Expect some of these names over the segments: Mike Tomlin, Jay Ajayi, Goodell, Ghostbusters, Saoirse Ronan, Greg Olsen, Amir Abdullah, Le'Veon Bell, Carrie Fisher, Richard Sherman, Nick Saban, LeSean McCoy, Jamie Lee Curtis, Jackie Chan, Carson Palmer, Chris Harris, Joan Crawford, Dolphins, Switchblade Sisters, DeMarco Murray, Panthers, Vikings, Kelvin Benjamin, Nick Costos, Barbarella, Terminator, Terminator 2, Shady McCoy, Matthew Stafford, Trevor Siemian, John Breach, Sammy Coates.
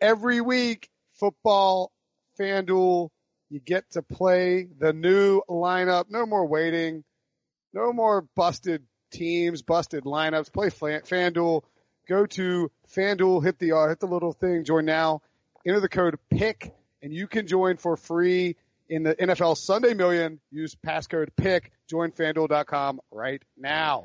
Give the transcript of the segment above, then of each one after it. Every week, football, FanDuel, you get to play the new lineup. No more waiting. No more busted teams, busted lineups. Play FanDuel. Go to FanDuel, hit the little thing, join now. Enter the code PICK, and you can join for free in the NFL Sunday Million. Use passcode PICK. Join FanDuel.com right now.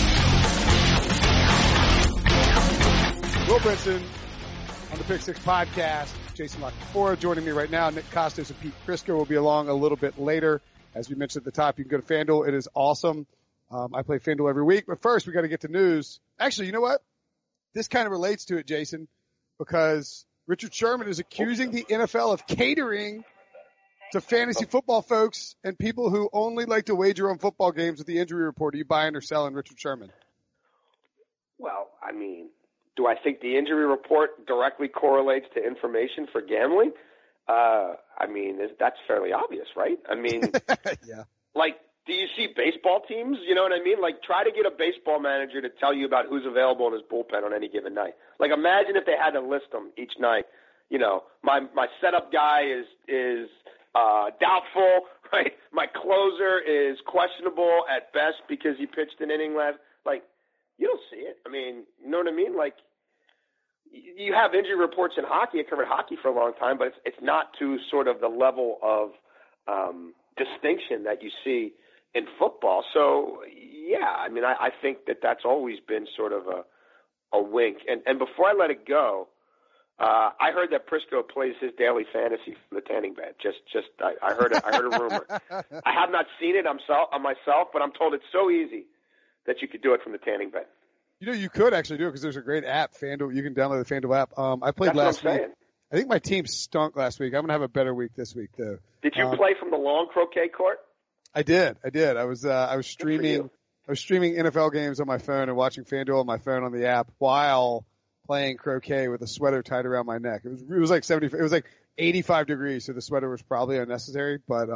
Will Brinson on the Pick Six Podcast. Jason LaConfora joining me right now. Nick Costos and Pete Prisco will be along a little bit later. As we mentioned at the top, you can go to FanDuel. It is awesome. I play FanDuel every week. But first, we got to get to news. Actually, you know what? This kind of relates to it, Jason, because Richard Sherman is accusing the NFL of catering to fantasy football folks and people who only like to wager on football games with the injury report. Are you buying or selling Richard Sherman? Well, I mean, do I think the injury report directly correlates to information for gambling? I mean, that's fairly obvious, right? I mean, yeah. Like, do you see baseball teams? You know what I mean? Like, try to get a baseball manager to tell you about who's available in his bullpen on any given night. Like, imagine if they had to list them each night. You know, my setup guy is doubtful, right? My closer is questionable at best because he pitched an inning last. Like, you don't see it. I mean, you know what I mean? Like, you have injury reports in hockey. I covered hockey for a long time, but it's not to sort of the level of distinction that you see in football. So, yeah, I mean, I think that that's always been sort of a wink. And before I let it go, I heard that Prisco plays his daily fantasy from the tanning bed. I heard a rumor. I have not seen it myself, but I'm told it's so easy that you could do it from the tanning bed. You know, you could actually do it because there's a great app, FanDuel. You can download the FanDuel app. I played last week. I think my team stunk last week. I'm going to have a better week this week, though. Did you play from the long croquet court? I did. I was streaming NFL games on my phone and watching FanDuel on my phone on the app while playing croquet with a sweater tied around my neck. It was like 70. It was like 85 degrees, so the sweater was probably unnecessary. But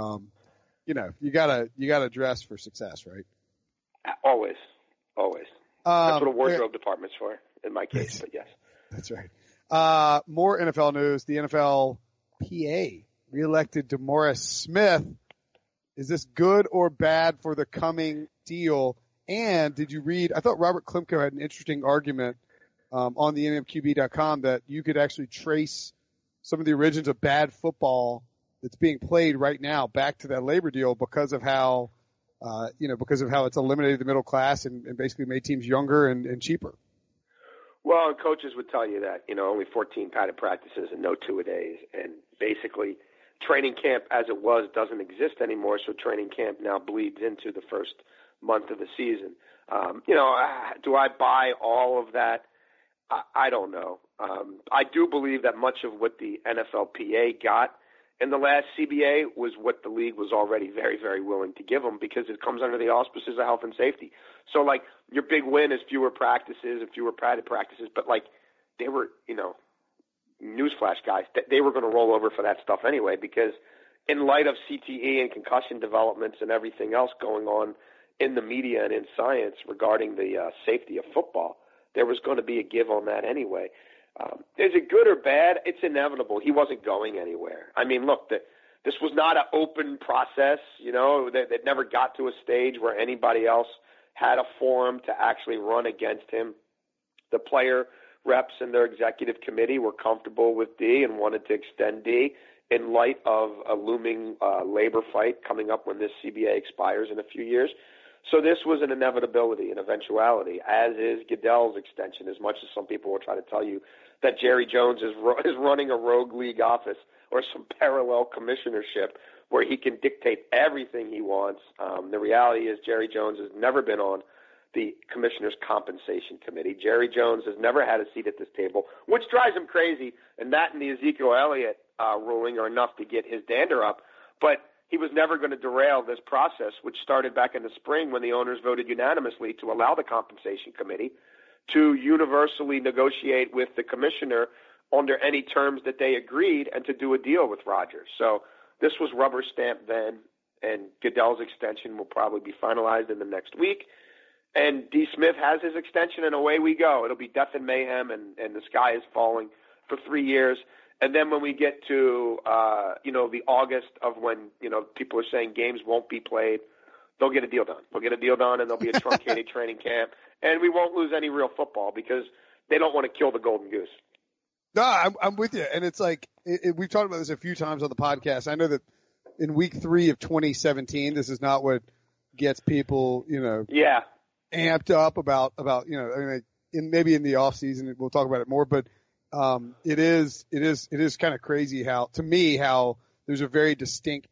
you know, you gotta dress for success, right? Always. That's what a wardrobe department's for, in my case, but yes. That's right. More NFL news. The NFL PA reelected DeMaurice Smith. Is this good or bad for the coming deal? And did you read – I thought Robert Klimko had an interesting argument on the NMQB.com that you could actually trace some of the origins of bad football that's being played right now back to that labor deal because of how – because of how it's eliminated the middle class and basically made teams younger and cheaper. Well, and coaches would tell you that, only 14 padded practices and no two-a-days. And basically training camp as it was doesn't exist anymore, so training camp now bleeds into the first month of the season. Do I buy all of that? I don't know. I do believe that much of what the NFLPA got and the last CBA was what the league was already very, very willing to give them because it comes under the auspices of health and safety. So, like, your big win is fewer practices and fewer padded practices, but, like, they were, newsflash guys, they were going to roll over for that stuff anyway because in light of CTE and concussion developments and everything else going on in the media and in science regarding the safety of football, there was going to be a give on that anyway. Is it good or bad? It's inevitable. He wasn't going anywhere. I mean, look, this was not an open process. That never got to a stage where anybody else had a forum to actually run against him. The player reps and their executive committee were comfortable with D and wanted to extend D in light of a looming labor fight coming up when this CBA expires in a few years. So this was an inevitability, an eventuality, as is Goodell's extension, as much as some people will try to tell you that Jerry Jones is running a rogue league office or some parallel commissionership where he can dictate everything he wants. The reality is Jerry Jones has never been on the Commissioner's Compensation Committee. Jerry Jones has never had a seat at this table, which drives him crazy, and that and the Ezekiel Elliott ruling are enough to get his dander up. But he was never going to derail this process, which started back in the spring when the owners voted unanimously to allow the Compensation Committee to universally negotiate with the Commissioner under any terms that they agreed and to do a deal with Rodgers. So this was rubber stamped then, and Goodell's extension will probably be finalized in the next week. And D. Smith has his extension, and away we go. It'll be death and mayhem, and the sky is falling for 3 years. And then when we get to, the August of when, people are saying games won't be played, they'll get a deal done. We'll get a deal done, and there'll be a truncated training camp. And we won't lose any real football because they don't want to kill the golden goose. No, I'm with you. And it's like we've talked about this a few times on the podcast. I know that in week 3 of 2017, this is not what gets people, amped up about maybe in the off season we'll talk about it more, but it is kind of crazy how, to me, how there's a very distinct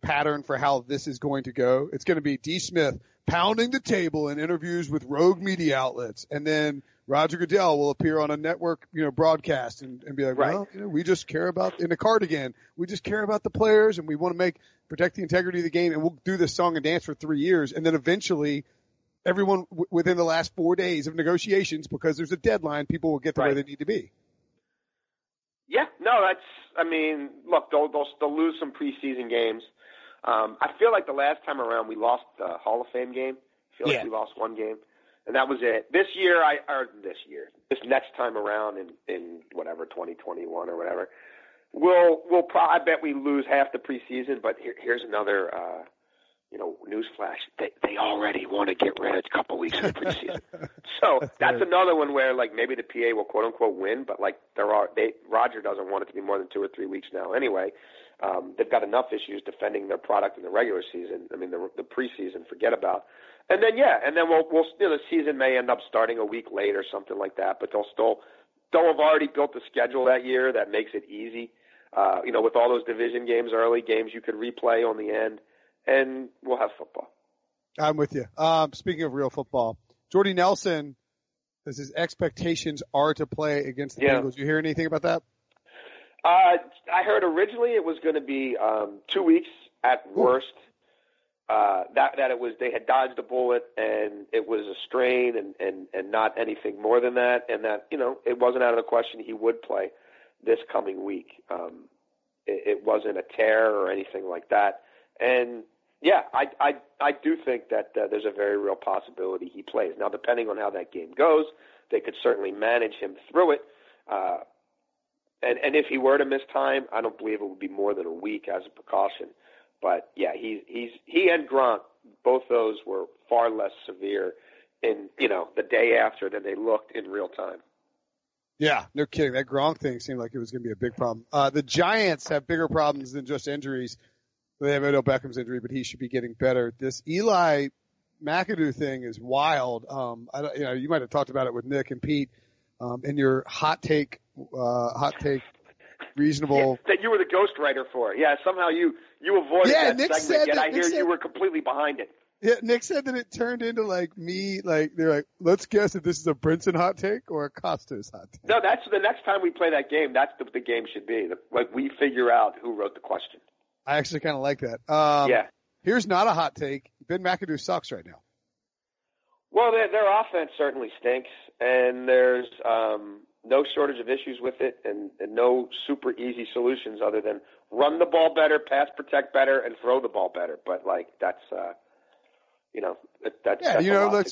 pattern for how this is going to go. It's going to be D. Smith pounding the table in interviews with rogue media outlets, and then Roger Goodell will appear on a network, broadcast and be like, right. Well, we just care about, in a cardigan, we just care about the players, and we want to protect the integrity of the game, and we'll do this song and dance for 3 years. And then eventually everyone within the last 4 days of negotiations, because there's a deadline, people will get to where they need to be. Yeah, no, look, they'll lose some preseason games. I feel like the last time around we lost the Hall of Fame game. I feel like we lost one game. And that was it. This next time around in whatever, 2021 or whatever, I bet we lose half the preseason. But here's another, newsflash: they already want to get rid of a couple weeks of the preseason. So that's another one where maybe the PA will quote unquote win, but Roger doesn't want it to be more than 2 or 3 weeks now. Anyway, they've got enough issues defending their product in the regular season. I mean, the preseason, forget about. And then, we'll the season may end up starting a week late or something like that, but they'll have already built the schedule that year that makes it easy. With all those division games, early games, you could replay on the end, and we'll have football. I'm with you. Speaking of real football, Jordy Nelson says his expectations are to play against the Bengals. You hear anything about that? I heard originally it was going to be 2 weeks at worst. That it was, they had dodged a bullet and it was a strain and not anything more than that. And that, it wasn't out of the question he would play this coming week. It wasn't a tear or anything like that. And I do think that there's a very real possibility he plays. Now, depending on how that game goes, they could certainly manage him through it. And if he were to miss time, I don't believe it would be more than a week as a precaution. But yeah, he and Gronk, both those were far less severe in, the day after than they looked in real time. Yeah, no kidding. That Gronk thing seemed like it was going to be a big problem. The Giants have bigger problems than just injuries. They have Odell Beckham's injury, but he should be getting better. This Eli McAdoo thing is wild. You might have talked about it with Nick and Pete, in your hot take. Reasonable, that you were the ghostwriter for. Yeah, somehow you avoided that Nick segment, yet I hear you were completely behind it. Yeah, Nick said that it turned into they're like, let's guess if this is a Brinson hot take or a Costas hot take. No, that's the next time we play that game, that's what the game should be. We figure out who wrote the question. I actually kind of like that. Here's not a hot take. Ben McAdoo sucks right now. Well, their offense certainly stinks, and there's no shortage of issues with it and no super easy solutions other than run the ball better, pass protect better, and throw the ball better. But that's let's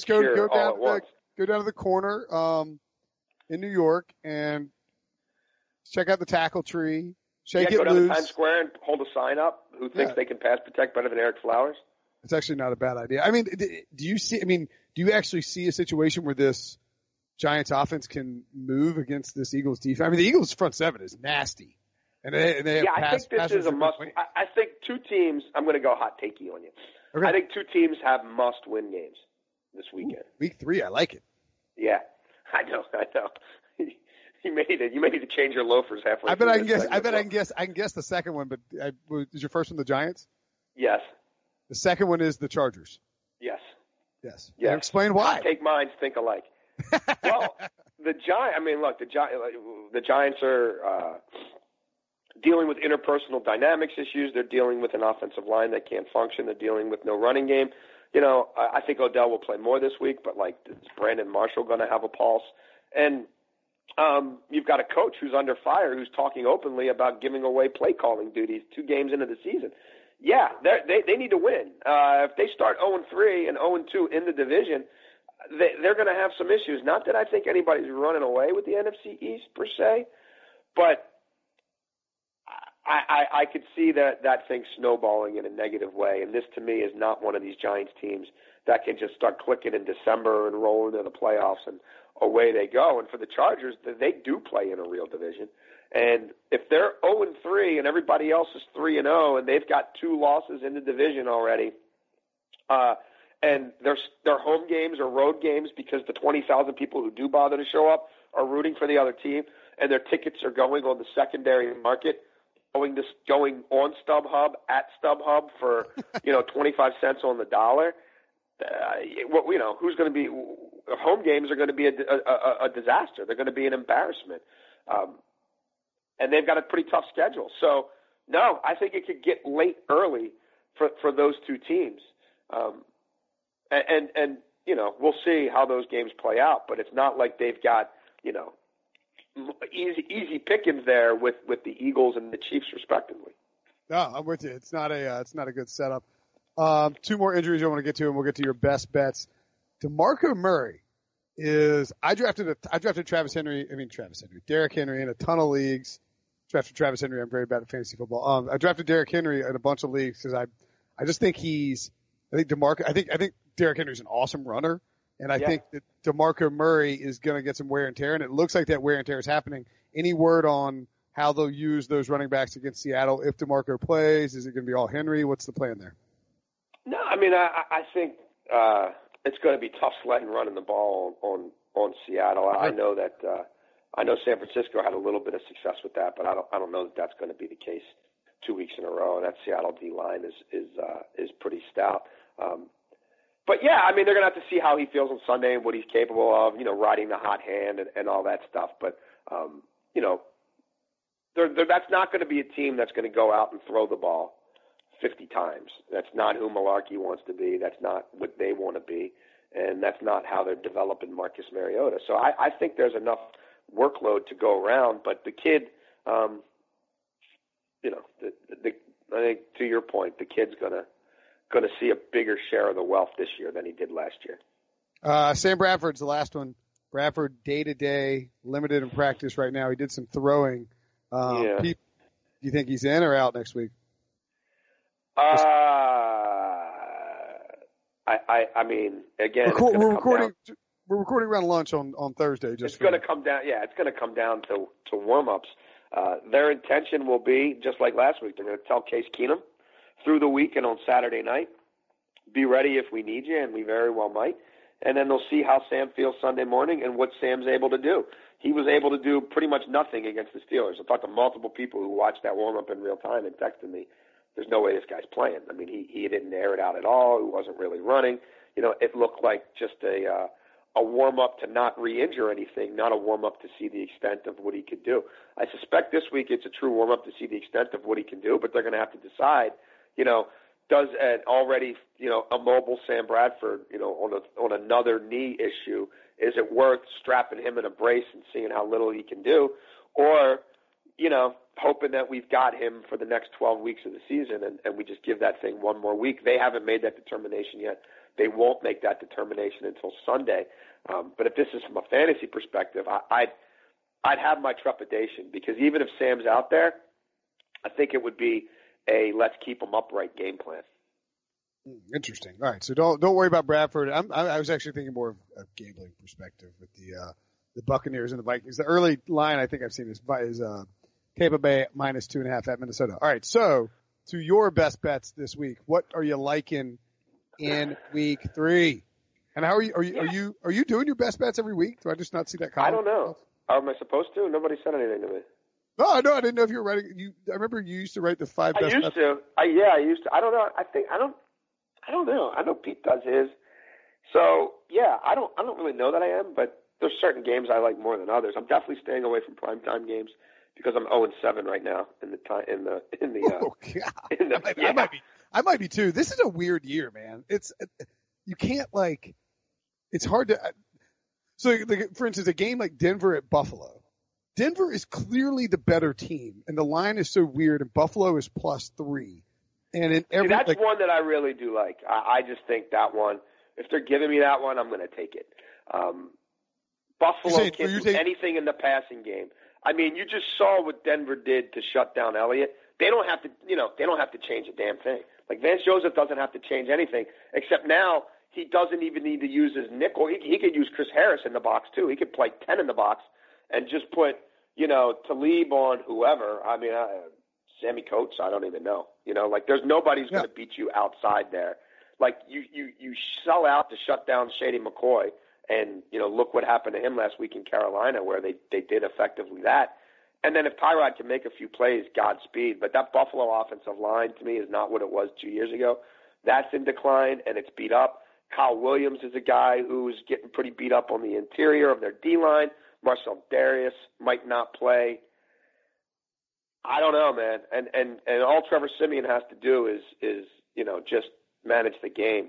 go down to the corner in New York and check out the tackle tree. Shake it loose. Go down to Times Square and hold a sign up. Who thinks they can pass protect better than Ereck Flowers? It's actually not a bad idea. I mean, do you actually see a situation where this Giants offense can move against this Eagles defense? I mean, the Eagles front seven is nasty, and they have I think this is a must. I think two teams. I'm going to go hot takey on you. Okay. I think two teams have must win games this weekend. Ooh, week 3, I like it. Yeah, I know. You may need to change your loafers halfway. I can guess the second one. But is your first one the Giants? Yes. The second one is the Chargers. Yes. Yes. Yeah. And explain why. Take minds, think alike. Well, the Giants. I mean, look, the Giants are dealing with interpersonal dynamics issues. They're dealing with an offensive line that can't function. They're dealing with no running game. You know, I think Odell will play more this week, but like, is Brandon Marshall going to have a pulse? And you've got a coach who's under fire, who's talking openly about giving away play calling duties 2 games into the season. Yeah, they need to win. If they start 0-3 and 0-2 in the division, they're going to have some issues. Not that I think anybody's running away with the NFC East per se, but I could see that thing snowballing in a negative way. And this to me is not one of these Giants teams that can just start clicking in December and roll into the playoffs and away they go. And for the Chargers, they do play in a real division. And if they're 0-3 and everybody else is 3-0 and they've got 2 losses in the division already, and their home games or road games, because the 20,000 people who do bother to show up are rooting for the other team, and their tickets are going on the secondary market, going on StubHub, at StubHub for, you know, 25 cents on the dollar. You know, who's going to be – home games are going to be a disaster. They're going to be an embarrassment. And they've got a pretty tough schedule. So, no, I think it could get late early for those 2 teams. And you know, we'll see how those games play out. But it's not like they've got, you know, easy pickings there with the Eagles and the Chiefs, respectively. No, I'm with you. It's not a good setup. 2 more injuries I want to get to, and we'll get to your best bets. DeMarco Murray is I drafted Derrick Henry in a ton of leagues. Drafted Travis Henry. I'm very bad at fantasy football. I drafted Derrick Henry in a bunch of leagues because I just think I think Derrick Henry's an awesome runner, and I think that DeMarco Murray is going to get some wear and tear, and it looks like that wear and tear is happening. Any word on how they'll use those running backs against Seattle? If DeMarco plays, is it going to be all Henry? What's the plan there? No, I mean, I think it's going to be tough sledding running the ball on Seattle. I know that San Francisco had a little bit of success with that, but I don't know that that's going to be the case 2 weeks in a row. And that Seattle D line is pretty stout. But yeah, I mean, they're going to have to see how he feels on Sunday and what he's capable of, you know, riding the hot hand and all that stuff. But, you know, that's not going to be a team that's going to go out and throw the ball 50 times. That's not who Malarkey wants to be. That's not what they want to be. And that's not how they're developing Marcus Mariota. So I think there's enough workload to go around, but the kid, you know, I think to your point, the kid's going to see a bigger share of the wealth this year than he did last year. Sam Bradford's the last one. Bradford, day-to-day, limited in practice right now. He did some throwing. Do you think he's in or out next week? I mean, again, we're recording around lunch on Thursday. It's going to come down. Yeah, it's going to come down to warm-ups. Their intention will be, just like last week, they're going to tell Case Keenum through the week and on Saturday night, be ready if we need you, and we very well might. And then they'll see how Sam feels Sunday morning and what Sam's able to do. He was able to do pretty much nothing against the Steelers. I talked to multiple people who watched that warm-up in real time and texted me, there's no way this guy's playing. I mean, he didn't air it out at all. He wasn't really running. You know, it looked like just a warm-up to not re-injure anything, not a warm-up to see the extent of what he could do. I suspect this week it's a true warm-up to see the extent of what he can do, but they're going to have to decide, you know, does an already, you know, immobile Sam Bradford, you know, on another knee issue, is it worth strapping him in a brace and seeing how little he can do, or, you know, hoping that we've got him for the next 12 weeks of the season and we just give that thing one more week? They haven't made that determination yet. They won't make that determination until Sunday. But if this is from a fantasy perspective, I'd have my trepidation, because even if Sam's out there, I think it would be a let's keep him upright game plan. Interesting. All right, so don't worry about Bradford. I was actually thinking more of a gambling perspective with the Buccaneers and the Vikings. The early line I think I've seen is Tampa Bay minus 2.5 at Minnesota. All right, so to your best bets this week, what are you liking in week 3? And how are you doing your best bets every week? Do I just not see that comment? I don't know. Am I supposed to? Nobody said anything to me. No, I didn't know if you were writing. I remember you used to write the 5 best bets. I used to. I don't know. I know Pete does his. So, yeah, I don't really know that I am, but there's certain games I like more than others. I'm definitely staying away from primetime games because I'm 0-7 right now I might be too. This is a weird year, man. For instance, a game like Denver at Buffalo. Denver is clearly the better team, and the line is so weird, and Buffalo is +3. And that's one that I really do like. I just think that one, if they're giving me that one, I'm going to take it. Buffalo can't do anything in the passing game. I mean, you just saw what Denver did to shut down Elliott. They don't have to change a damn thing. Like Vance Joseph doesn't have to change anything, except now he doesn't even need to use his nickel. He could use Chris Harris in the box too. He could play 10 in the box and just put, Talib on whoever. I mean, Sammy Coates, I don't even know. There's nobody's going to beat you outside there. Like you sell out to shut down Shady McCoy, and look what happened to him last week in Carolina, where they did effectively that. And then if Tyrod can make a few plays, Godspeed. But that Buffalo offensive line to me is not what it was 2 years ago. That's in decline, and it's beat up. Kyle Williams is a guy who's getting pretty beat up on the interior of their D-line. Marcel Darius might not play. I don't know, man. And all Trevor Siemian has to do is just manage the game.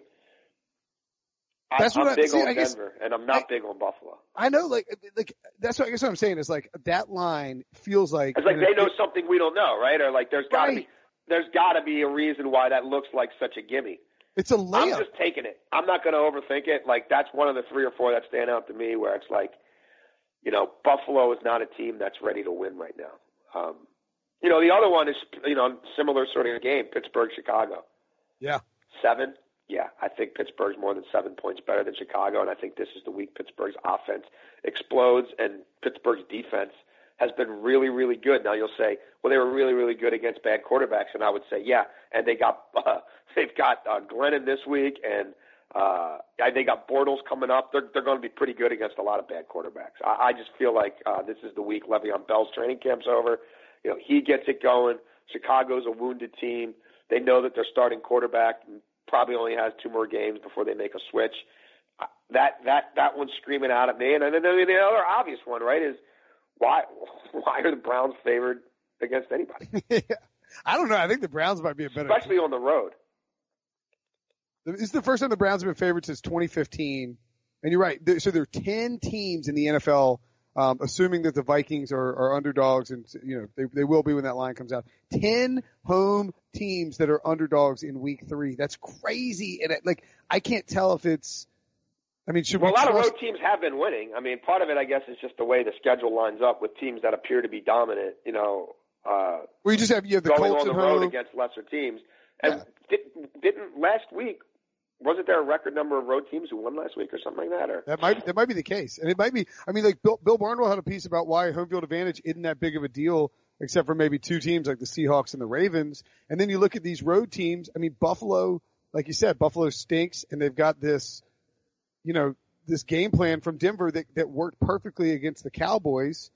I'm big on Denver, and I'm not big on Buffalo. I know, that's what I guess what I'm saying is that line feels like it's like they know something we don't know, right? Or there's got to be a reason why that looks like such a gimme. It's a layup. I'm just taking it. I'm not going to overthink it. That's one of the three or four that stand out to me, where it's Buffalo is not a team that's ready to win right now. The other one is similar sort of game, Pittsburgh, Chicago. Yeah, 7. Yeah, I think Pittsburgh's more than 7 points better than Chicago, and I think this is the week Pittsburgh's offense explodes, and Pittsburgh's defense has been really, really good. Now you'll say, well, they were really, really good against bad quarterbacks, and I would say, yeah, and they've got Glennon this week, and they got Bortles coming up. They're going to be pretty good against a lot of bad quarterbacks. I just feel this is the week Le'Veon Bell's training camp's over. He gets it going. Chicago's a wounded team. They know that their starting quarterback probably only has 2 more games before they make a switch. That one's screaming out at me. And then the other obvious one, right, is why are the Browns favored against anybody? Yeah. I don't know. I think the Browns might be a better, especially on the road. This is the first time the Browns have been favored since 2015. And you're right. So there are 10 teams in the NFL, assuming that the Vikings are underdogs, and they will be when that line comes out. 10 home teams that are underdogs in week 3. That's crazy. And I can't tell if it's. I mean, should we? Well, a lot of road teams have been winning. I mean, part of it, I guess, is just the way the schedule lines up with teams that appear to be dominant. We just have the going Colts on the road against lesser teams. And yeah. Didn't last week? Wasn't there a record number of road teams who won last week or something like that? Or that might be the case, and it might be. I mean, Bill Barnwell had a piece about why home field advantage isn't that big of a deal, except for maybe 2 teams like the Seahawks and the Ravens. And then you look at these road teams. I mean, Buffalo, like you said, Buffalo stinks, and they've got this, this game plan from Denver that worked perfectly against the Cowboys.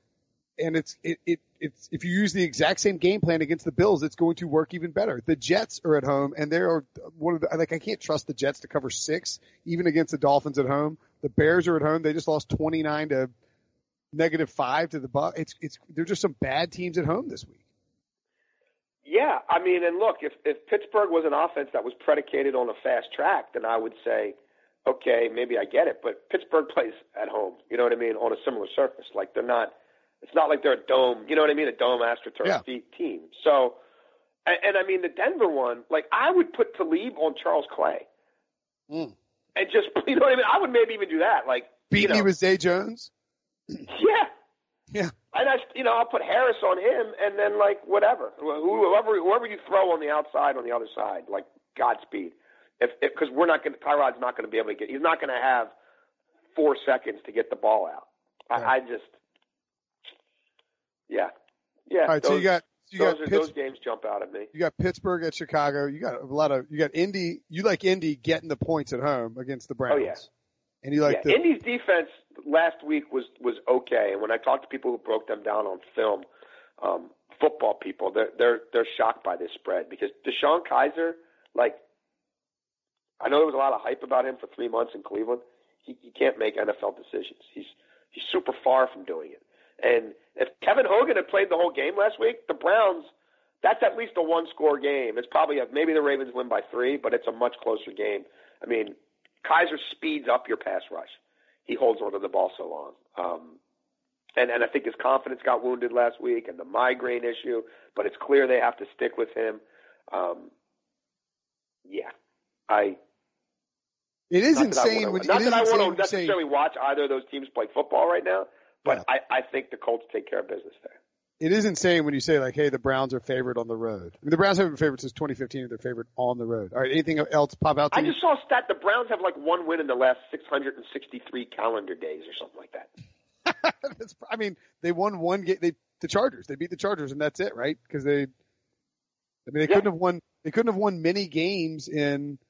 And it's if you use the exact same game plan against the Bills, it's going to work even better. The Jets are at home, and they are one of the, I can't trust the Jets to cover 6, even against the Dolphins at home. The Bears are at home. They just lost 29 to -5 to the Bucs. They're just some bad teams at home this week. Yeah, I mean, and look, if Pittsburgh was an offense that was predicated on a fast track, then I would say, okay, maybe I get it. But Pittsburgh plays at home. You know what I mean? On a similar surface, they're not. It's not like they're a dome, you know what I mean, a dome AstroTurf team. So, and I mean the Denver one, I would put Talib on Charles Clay, and just you know what I mean. I would maybe even do that, beat me with Zay Jones. Yeah. And I'll put Harris on him, and then whatever, whoever you throw on the outside, on the other side, Godspeed, because Tyrod's not going to be able to get. He's not going to have 4 seconds to get the ball out. Right. Yeah. All right, those games jump out at me. You got Pittsburgh at Chicago. You got Indy. You like Indy getting the points at home against the Browns. Oh yeah. And you like Indy's defense last week was okay. And when I talked to people who broke them down on film, football people, they're shocked by this spread because Deshaun Kaiser, I know there was a lot of hype about him for 3 months in Cleveland. He can't make NFL decisions. He's super far from doing it. And if Kevin Hogan had played the whole game last week, the Browns, that's at least a one-score game. It's probably maybe the Ravens win by 3, but it's a much closer game. I mean, Kaiser speeds up your pass rush. He holds onto the ball so long. And I think his confidence got wounded last week and the migraine issue, but it's clear they have to stick with him. It is insane. Not that I want to necessarily watch either of those teams play football right now, but yeah. I think the Colts take care of business there. It is insane when you say, like, hey, the Browns are favored on the road. I mean, the Browns haven't been favored since 2015, and they're favored on the road. All right, anything else pop out to you? I just saw a stat. The Browns have, like, one win in the last 663 calendar days or something like that. I mean, they won one game. The Chargers. They beat the Chargers, and that's it, right? Because they couldn't have won many games in –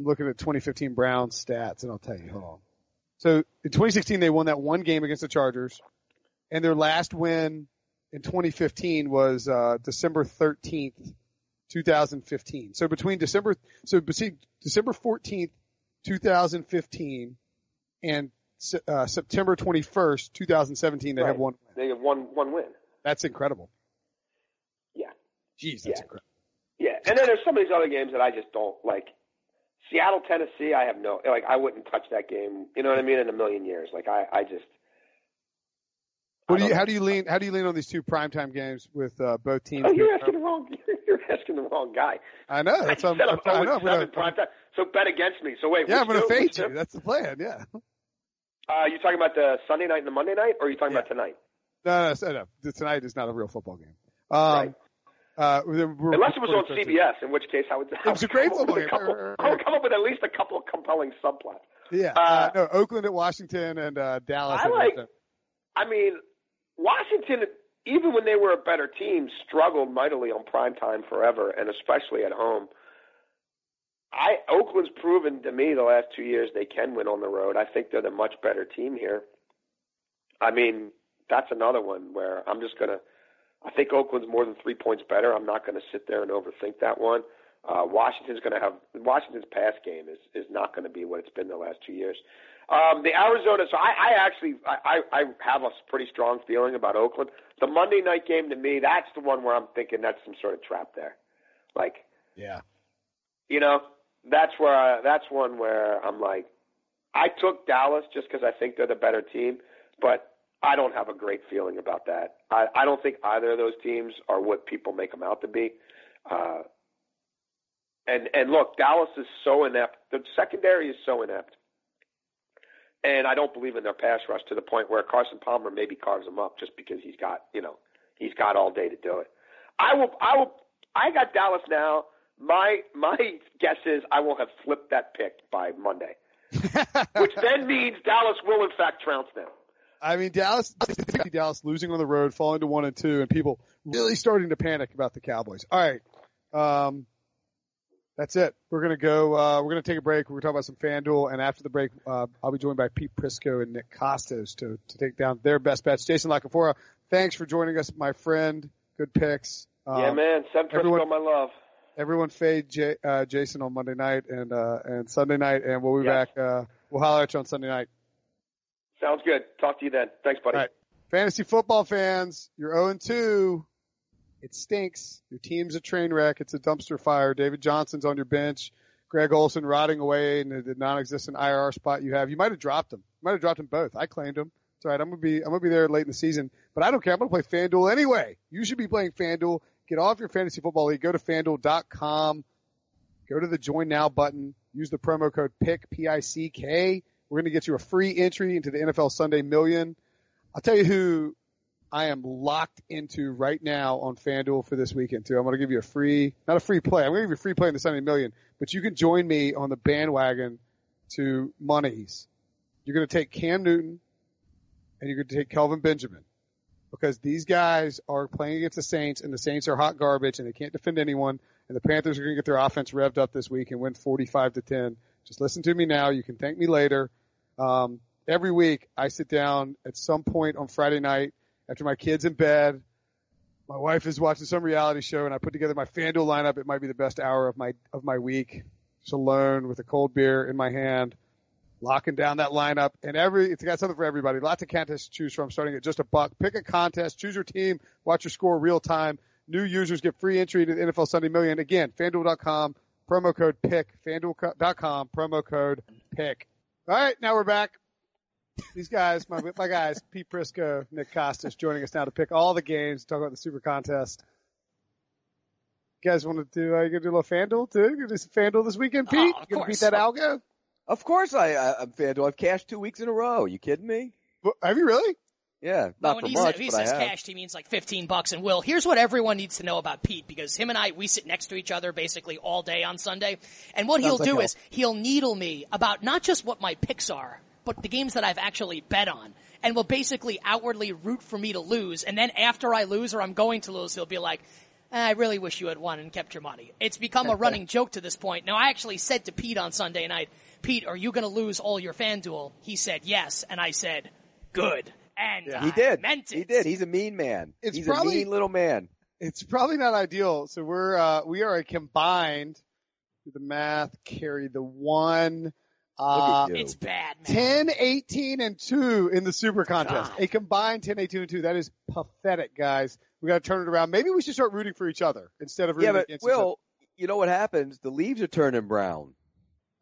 I'm looking at 2015 Browns stats, and I'll tell you. Hold on. So in 2016, they won that one game against the Chargers. And their last win in 2015 was December 13th, 2015. So between December 14th, 2015 and September 21st, 2017, they have one win. They have one win. That's incredible. Yeah. Jeez, that's incredible. Yeah. And then there's some of these other games that I just don't like. Seattle, Tennessee, I have no – like, I wouldn't touch that game, you know what I mean, in a million years. Like, I just – How do you lean on these two primetime games with both teams? Oh, you're asking the wrong guy. I know. That's what I'm going to. So bet against me. So wait. Yeah, I'm going to fade you. That's the plan. Yeah. You talking about the Sunday night and the Monday night, or are you talking about tonight? No. Tonight is not a real football game. Right. Unless it was on CBS, in which case I would. It's a great football game. I would come up with at least a couple of compelling subplots. Yeah. No, Oakland at Washington and Dallas. Washington, even when they were a better team, struggled mightily on primetime forever, and especially at home. Oakland's proven to me the last 2 years they can win on the road. I think they're the much better team here. I mean, that's another one where I'm just going to – I think Oakland's more than 3 points better. I'm not going to sit there and overthink that one. Washington's pass game is not going to be what it's been the last 2 years. The Arizona, so I actually have a pretty strong feeling about Oakland. The Monday night game to me, that's the one where I'm thinking that's some sort of trap there. Like, yeah, you know, that's one where I'm like, I took Dallas just because I think they're the better team, but I don't have a great feeling about that. I don't think either of those teams are what people make them out to be. And look, Dallas is so inept. The secondary is so inept. And I don't believe in their pass rush to the point where Carson Palmer maybe carves them up just because he's got all day to do it. I got Dallas now. My guess is I will have flipped that pick by Monday, which then means Dallas will in fact trounce them. I mean, Dallas losing on the road, falling to 1-2, and people really starting to panic about the Cowboys. All right. That's it. We're going to go. We're going to take a break. We're going to talk about some FanDuel. And after the break, I'll be joined by Pete Prisco and Nick Costos to take down their best bets. Jason Lacafora, thanks for joining us, my friend. Good picks. Yeah, man. Sam Prisco, my love. Everyone fade Jason on Monday night and Sunday night. And we'll be back. We'll holler at you on Sunday night. Sounds good. Talk to you then. Thanks, buddy. All right. Fantasy football fans, you're 0-2. It stinks. Your team's a train wreck. It's a dumpster fire. David Johnson's on your bench. Greg Olsen rotting away in the non-existent IR spot you have. You might have dropped him. You might have dropped him both. I claimed him. It's all right. I'm gonna be there late in the season, but I don't care. I'm gonna play FanDuel anyway. You should be playing FanDuel. Get off your fantasy football league. Go to FanDuel.com. Go to the Join Now button. Use the promo code PICK, PICK. We're gonna get you a free entry into the NFL Sunday Million. I'll tell you who I am locked into right now on FanDuel for this weekend too. I'm going to give you I'm going to give you a free play in the Sunday Million, but you can join me on the bandwagon to monies. You're going to take Cam Newton and you're going to take Kelvin Benjamin because these guys are playing against the Saints and the Saints are hot garbage and they can't defend anyone and the Panthers are going to get their offense revved up this week and win 45-10. Just listen to me now. You can thank me later. Every week I sit down at some point on Friday night after my kid's in bed, my wife is watching some reality show, and I put together my FanDuel lineup. It might be the best hour of my week. alone with a cold beer in my hand, locking down that lineup. And it's got something for everybody. Lots of contests to choose from, starting at just $1. Pick a contest, choose your team, watch your score real time. New users get free entry to the NFL Sunday Million. Again, FanDuel.com, promo code PICK. FanDuel.com, promo code PICK. All right, now we're back. These guys, my guys, Pete Prisco, Nick Costas, joining us now to pick all the games, talk about the Super Contest. You guys want to do? Are you gonna do a little FanDuel too? You gonna do some FanDuel this weekend, Pete? You gonna beat that algo? Of course, I'm FanDuel. I've cashed 2 weeks in a row. Are you kidding me? Well, have you really? Yeah, not for much. When he says cashed, he means like $15. And Will, here's what everyone needs to know about Pete, because him and I, we sit next to each other basically all day on Sunday. And what he'll do is he'll needle me about not just what my picks are, but the games that I've actually bet on, and will basically outwardly root for me to lose. And then after I lose, or I'm going to lose, he'll be like, I really wish you had won and kept your money. It's become a running joke to this point. Now, I actually said to Pete on Sunday night, Pete, are you going to lose all your FanDuel? He said yes, and I said, good. And yeah, he did. Meant it. He did. He's a mean man. He's probably a mean little man. It's probably not ideal. So we are a combined, the math, carry the one. It's bad, man. 10-18-2 in the Super Contest. God. A combined 10-18-2. That is pathetic, guys. We got to turn it around. Maybe we should start rooting for each other instead of rooting against each other. Will, you know what happens? The leaves are turning brown.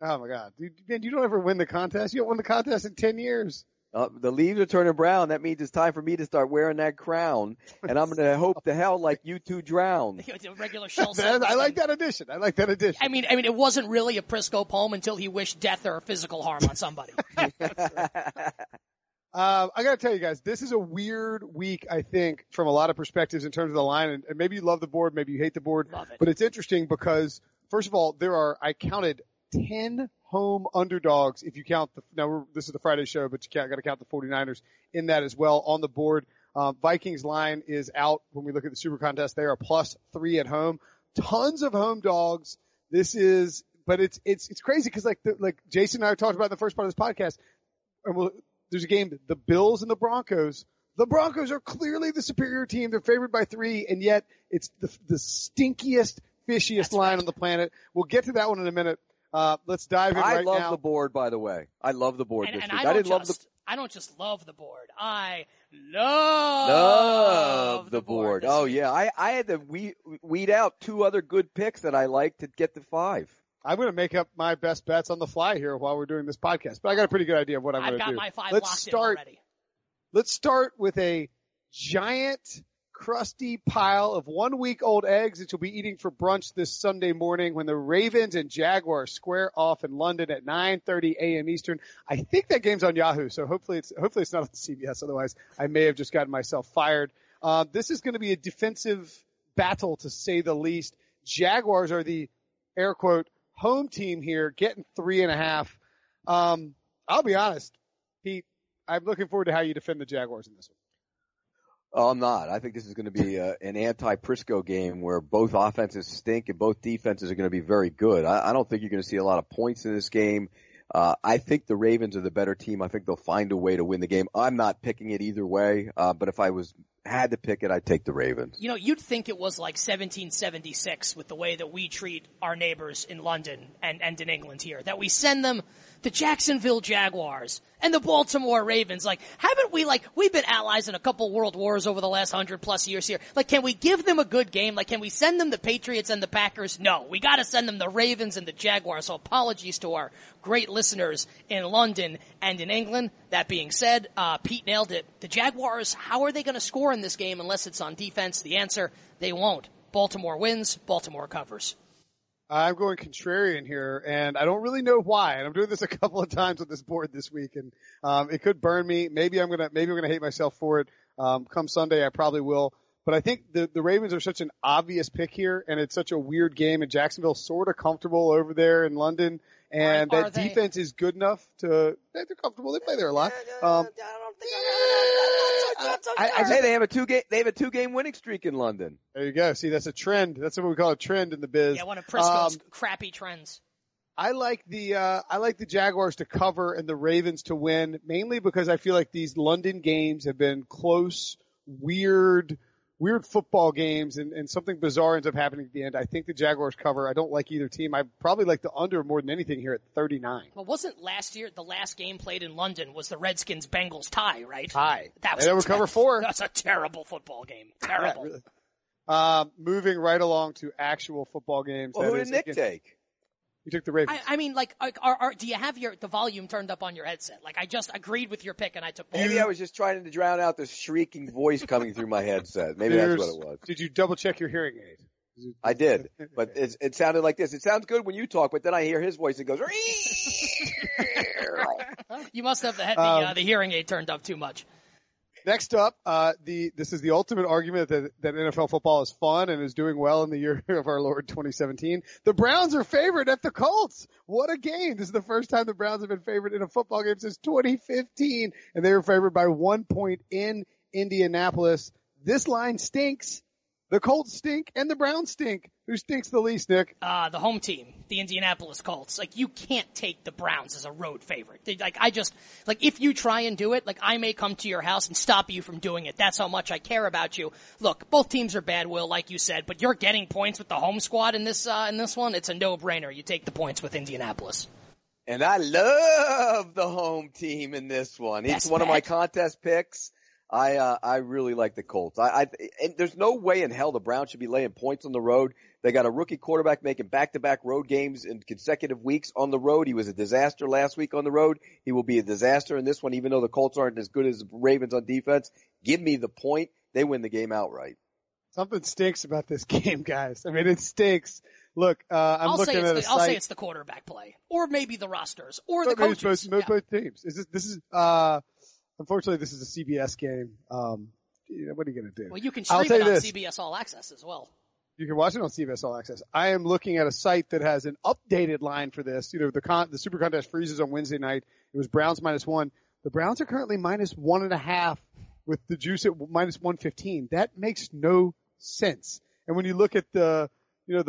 Oh my God, dude, man! You don't ever win the contest. You don't win the contest in 10 years. The leaves are turning brown. That means it's time for me to start wearing that crown, and I'm going to hope to hell like you two drown. Regular shell. I like that addition. I mean, it wasn't really a Prisco poem until he wished death or physical harm on somebody. I got to tell you guys, this is a weird week, I think, from a lot of perspectives in terms of the line. And maybe you love the board, maybe you hate the board, but it's interesting because, first of all, I counted 10 home underdogs, if you count this is the Friday show, but you got to count the 49ers in that as well on the board. Vikings line is out when we look at the Super Contest. They are +3 at home. Tons of home dogs. But it's crazy because like Jason and I talked about in the first part of this podcast, and there's a game, the Bills and the Broncos. The Broncos are clearly the superior team. They're favored by 3, and yet it's the stinkiest, fishiest line on the planet. We'll get to that one in a minute. Let's dive in right now. I love the board, by the way. I love the board this week. I don't just love the board. I love the board. Oh, yeah. I had to weed out 2 other good picks that I like to get to 5. I'm going to make up my best bets on the fly here while we're doing this podcast, but I got a pretty good idea of what I'm going to do. I've got my 5 locked in already. Let's start with a giant, crusty pile of 1-week-old eggs that you'll be eating for brunch this Sunday morning when the Ravens and Jaguars square off in London at 9:30 a.m. Eastern. I think that game's on Yahoo, so hopefully it's not on CBS. Otherwise, I may have just gotten myself fired. This is going to be a defensive battle, to say the least. Jaguars are the, air quote, home team here, getting 3.5. I'll be honest, Pete, I'm looking forward to how you defend the Jaguars in this one. Oh, I'm not. I think this is going to be an anti-Prisco game where both offenses stink and both defenses are going to be very good. I don't think you're going to see a lot of points in this game. I think the Ravens are the better team. I think they'll find a way to win the game. I'm not picking it either way, but if I had to pick it, I'd take the Ravens. You know, you'd think it was like 1776 with the way that we treat our neighbors in London and in England here, that we send them the Jacksonville Jaguars and the Baltimore Ravens. Like, haven't we, like, we've been allies in a couple world wars over the last 100+ years here. Like, can we give them a good game? Like, can we send them the Patriots and the Packers? No, we got to send them the Ravens and the Jaguars. So apologies to our great listeners in London and in England. That being said, Pete nailed it. The Jaguars, how are they going to score in this game unless it's on defense? The answer, they won't. Baltimore wins, Baltimore covers. I'm going contrarian here, and I don't really know why. And I'm doing this a couple of times on this board this week, and it could burn me. Maybe I'm gonna hate myself for it. Come Sunday, I probably will. But I think the Ravens are such an obvious pick here, and it's such a weird game. And Jacksonville's sort of comfortable over there in London, and that defense is good enough to. They're comfortable. They play there a lot. I'd say they have a 2-game winning streak in London. There you go. See, that's a trend. That's what we call a trend in the biz. Yeah, one of Prisco's crappy trends. I like the Jaguars to cover and the Ravens to win, mainly because I feel like these London games have been close, weird, weird football games and something bizarre ends up happening at the end. I think the Jaguars cover. I don't like either team. I probably like the under more than anything here at 39. Well, wasn't last year the last game played in London was the Redskins-Bengals tie, right? Tie. They were cover four. That's a terrible football game. Terrible. Yeah, really. Moving right along to actual football games. Well, who did Nick take? You took the Ravens. I mean, like, do you have the volume turned up on your headset? Like, I just agreed with your pick, and I took both. Maybe I was just trying to drown out the shrieking voice coming through my headset. Maybe that's what it was. Did you double-check your hearing aid? I did, but it sounded like this. It sounds good when you talk, but then I hear his voice and goes, You must have the hearing aid turned up too much. Next up, this is the ultimate argument that NFL football is fun and is doing well in the year of our Lord 2017. The Browns are favored at the Colts. What a game. This is the first time the Browns have been favored in a football game since 2015, and they were favored by 1 point in Indianapolis. This line stinks. The Colts stink and the Browns stink. Who stinks the least, Nick? The home team, the Indianapolis Colts. Like, you can't take the Browns as a road favorite. If you try and do it, I may come to your house and stop you from doing it. That's how much I care about you. Look, both teams are bad, Will, like you said, but you're getting points with the home squad in this one. It's a no-brainer. You take the points with Indianapolis. And I love the home team in this one. It's one of my contest picks. I really like the Colts. And there's no way in hell the Browns should be laying points on the road. They got a rookie quarterback making back-to-back road games in consecutive weeks on the road. He was a disaster last week on the road. He will be a disaster in this one, even though the Colts aren't as good as the Ravens on defense. Give me the point. They win the game outright. Something stinks about this game, guys. I mean, it stinks. Look, I'll say it's the quarterback play, or maybe the rosters, or the coaches. Both teams. Unfortunately, this is a CBS game. What are you going to do? Well, you can stream it on CBS All Access as well. You can watch it on CBS All Access. I am looking at a site that has an updated line for this. You know, the Super Contest freezes on Wednesday night. It was Browns -1. The Browns are currently -1.5 with the juice at -115. That makes no sense. And when you look at the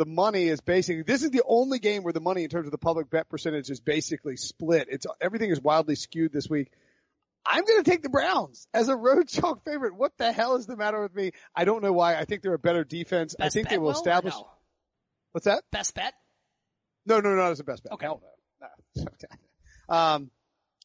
money is basically, this is the only game where the money in terms of the public bet percentage is basically split. Everything is wildly skewed this week. I'm going to take the Browns as a road chalk favorite. What the hell is the matter with me? I don't know why. I think they're a better defense. Best I think bet, they will establish. No? What's that? Best bet? No, not as a best bet. Okay. No.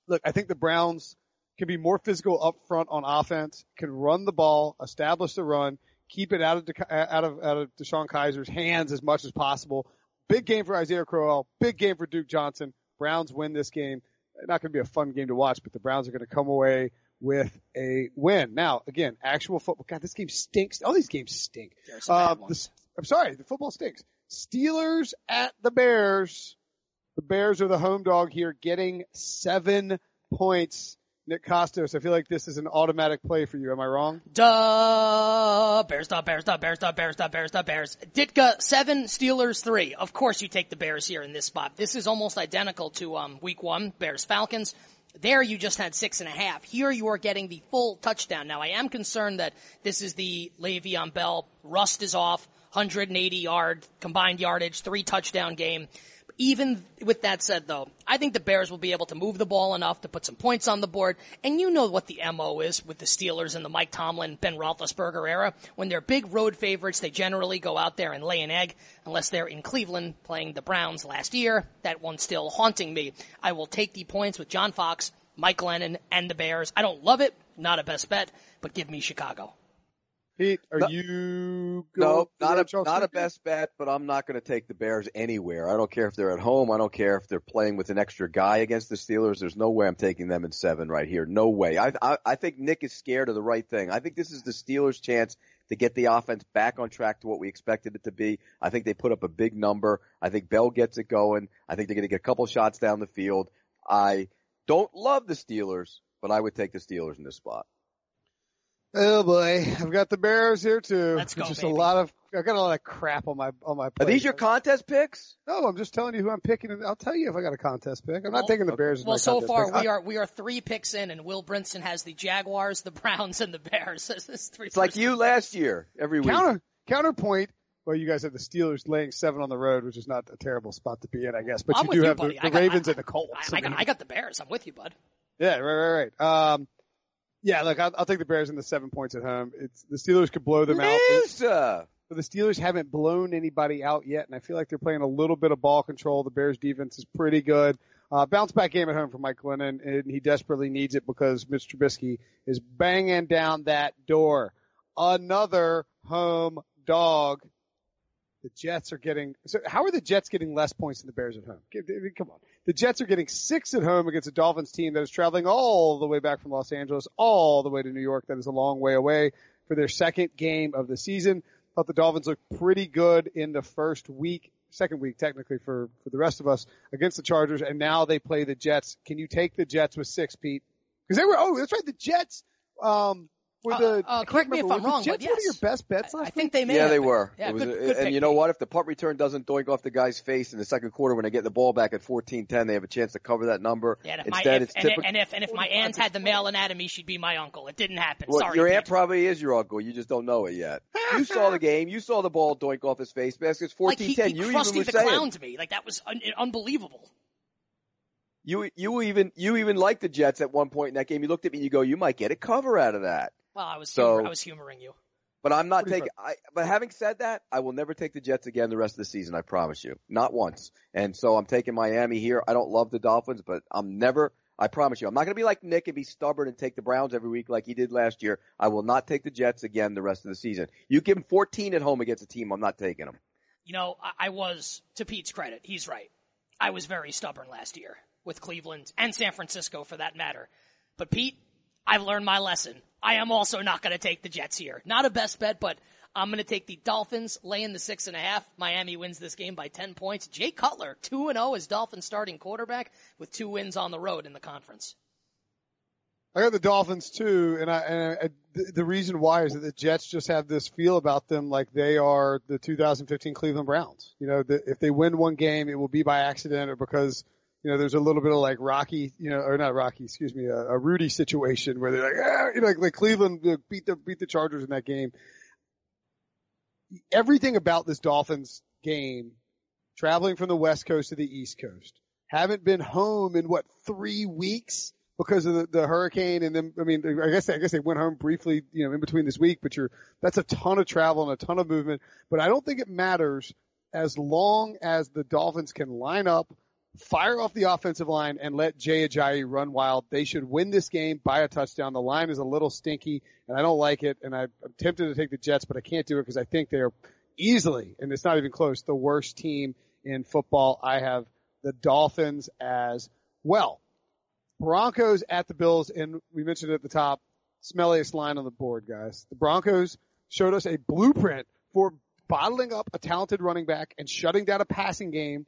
Look, I think the Browns can be more physical up front on offense, can run the ball, establish the run, keep it out of Deshaun Kaiser's hands as much as possible. Big game for Isaiah Crowell. Big game for Duke Johnson. Browns win this game. Not going to be a fun game to watch, but the Browns are going to come away with a win. Now, again, actual football. God, this game stinks. All these games stink. I'm sorry, the football stinks. Steelers at the Bears. The Bears are the home dog here, getting 7 points. Nick Costos, I feel like this is an automatic play for you. Am I wrong? Duh! Bears. Ditka 7, Steelers 3. Of course you take the Bears here in this spot. This is almost identical to Week 1, Bears-Falcons. There you just had 6.5. Here you are getting the full touchdown. Now I am concerned that this is the Le'Veon Bell. Rust is off. 180-yard combined yardage, 3-touchdown game. Even with that said, though, I think the Bears will be able to move the ball enough to put some points on the board. And you know what the MO is with the Steelers and the Mike Tomlin, Ben Roethlisberger era. When they're big road favorites, they generally go out there and lay an egg, unless they're in Cleveland playing the Browns last year. That one's still haunting me. I will take the points with John Fox, Mike Lennon, and the Bears. I don't love it. Not a best bet, but give me Chicago. Pete, not a best bet, but I'm not going to take the Bears anywhere. I don't care if they're at home. I don't care if they're playing with an extra guy against the Steelers. There's no way I'm taking them in 7 right here. No way. I think Nick is scared of the right thing. I think this is the Steelers' chance to get the offense back on track to what we expected it to be. I think they put up a big number. I think Bell gets it going. I think they're going to get a couple shots down the field. I don't love the Steelers, but I would take the Steelers in this spot. Oh boy, I've got the Bears here too. Let's go, just baby. I've got a lot of crap on my plate. Are these your contest picks? No, I'm just telling you who I'm picking, and I'll tell you if I got a contest pick. I'm not taking the Bears. Well, so far we are 3 picks in, and Will Brinson has the Jaguars, the Browns, and the Bears. It's like you last year, every week. Counterpoint. Well, you guys have the Steelers laying 7 on the road, which is not a terrible spot to be in, I guess. But you do have the Ravens and the Colts. I got the Bears. I'm with you, bud. Yeah, right. Yeah, look, I'll take the Bears in the 7 points at home. It's the Steelers could blow them out. But the Steelers haven't blown anybody out yet, and I feel like they're playing a little bit of ball control. The Bears' defense is pretty good. Bounce back game at home for Mike Glennon, and he desperately needs it because Mitch Trubisky is banging down that door. Another home dog. The Jets are getting – so how are the Jets getting less points than the Bears at home? Come on. The Jets are getting 6 at home against a Dolphins team that is traveling all the way back from Los Angeles, all the way to New York. That is a long way away for their second game of the season. Thought the Dolphins looked pretty good in the first week, second week technically for the rest of us, against the Chargers, and now they play the Jets. Can you take the Jets with 6, Pete? Because they were – oh, that's right, the Jets were the correct me if I'm wrong, but yes. One of your best bets last week? I think they made it. Yeah, they were. Yeah, good and you know what? If the punt return doesn't doink off the guy's face in the second quarter when they get the ball back at 14-10, they have a chance to cover that number. Yeah, and if my aunt had the male anatomy, she'd be my uncle. It didn't happen. Well, sorry, your aunt probably is your uncle. You just don't know it yet. You saw the game. You saw the ball doink off his face. Basket's 14-10. Like he Krusty the Clown to me. Like that was unbelievable. You even liked the Jets at one point in that game. You looked at me and you go, you might get a cover out of that. Well, I was humoring you. But I'm not taking – but having said that, I will never take the Jets again the rest of the season, I promise you. Not once. And so I'm taking Miami here. I don't love the Dolphins, but I'm never – I promise you. I'm not going to be like Nick and be stubborn and take the Browns every week like he did last year. I will not take the Jets again the rest of the season. You give them 14 at home against a team, I'm not taking them. You know, I was – to Pete's credit, he's right. I was very stubborn last year with Cleveland and San Francisco for that matter. But Pete, I've learned my lesson. I am also not going to take the Jets here. Not a best bet, but I'm going to take the Dolphins, laying the 6.5. Miami wins this game by 10 points. Jay Cutler, 2-0 as Dolphins starting quarterback with 2 wins on the road in the conference. I got the Dolphins too, and the reason why is that the Jets just have this feel about them like they are the 2015 Cleveland Browns. You know, if they win one game, it will be by accident or because – you know, there's a little bit of like Rocky, you know, or not Rocky, excuse me, a Rudy situation where they're like, ah, you know, like Cleveland beat the Chargers in that game. Everything about this Dolphins game, traveling from the West Coast to the East Coast, haven't been home in what, 3 weeks because of the hurricane, and then I guess they went home briefly, you know, in between this week, but that's a ton of travel and a ton of movement. But I don't think it matters as long as the Dolphins can line up, fire off the offensive line, and let Jay Ajayi run wild. They should win this game by a touchdown. The line is a little stinky, and I don't like it, and I'm tempted to take the Jets, but I can't do it because I think they're easily, and it's not even close, the worst team in football. I have the Dolphins as well. Broncos at the Bills, and we mentioned it at the top, smelliest line on the board, guys. The Broncos showed us a blueprint for bottling up a talented running back and shutting down a passing game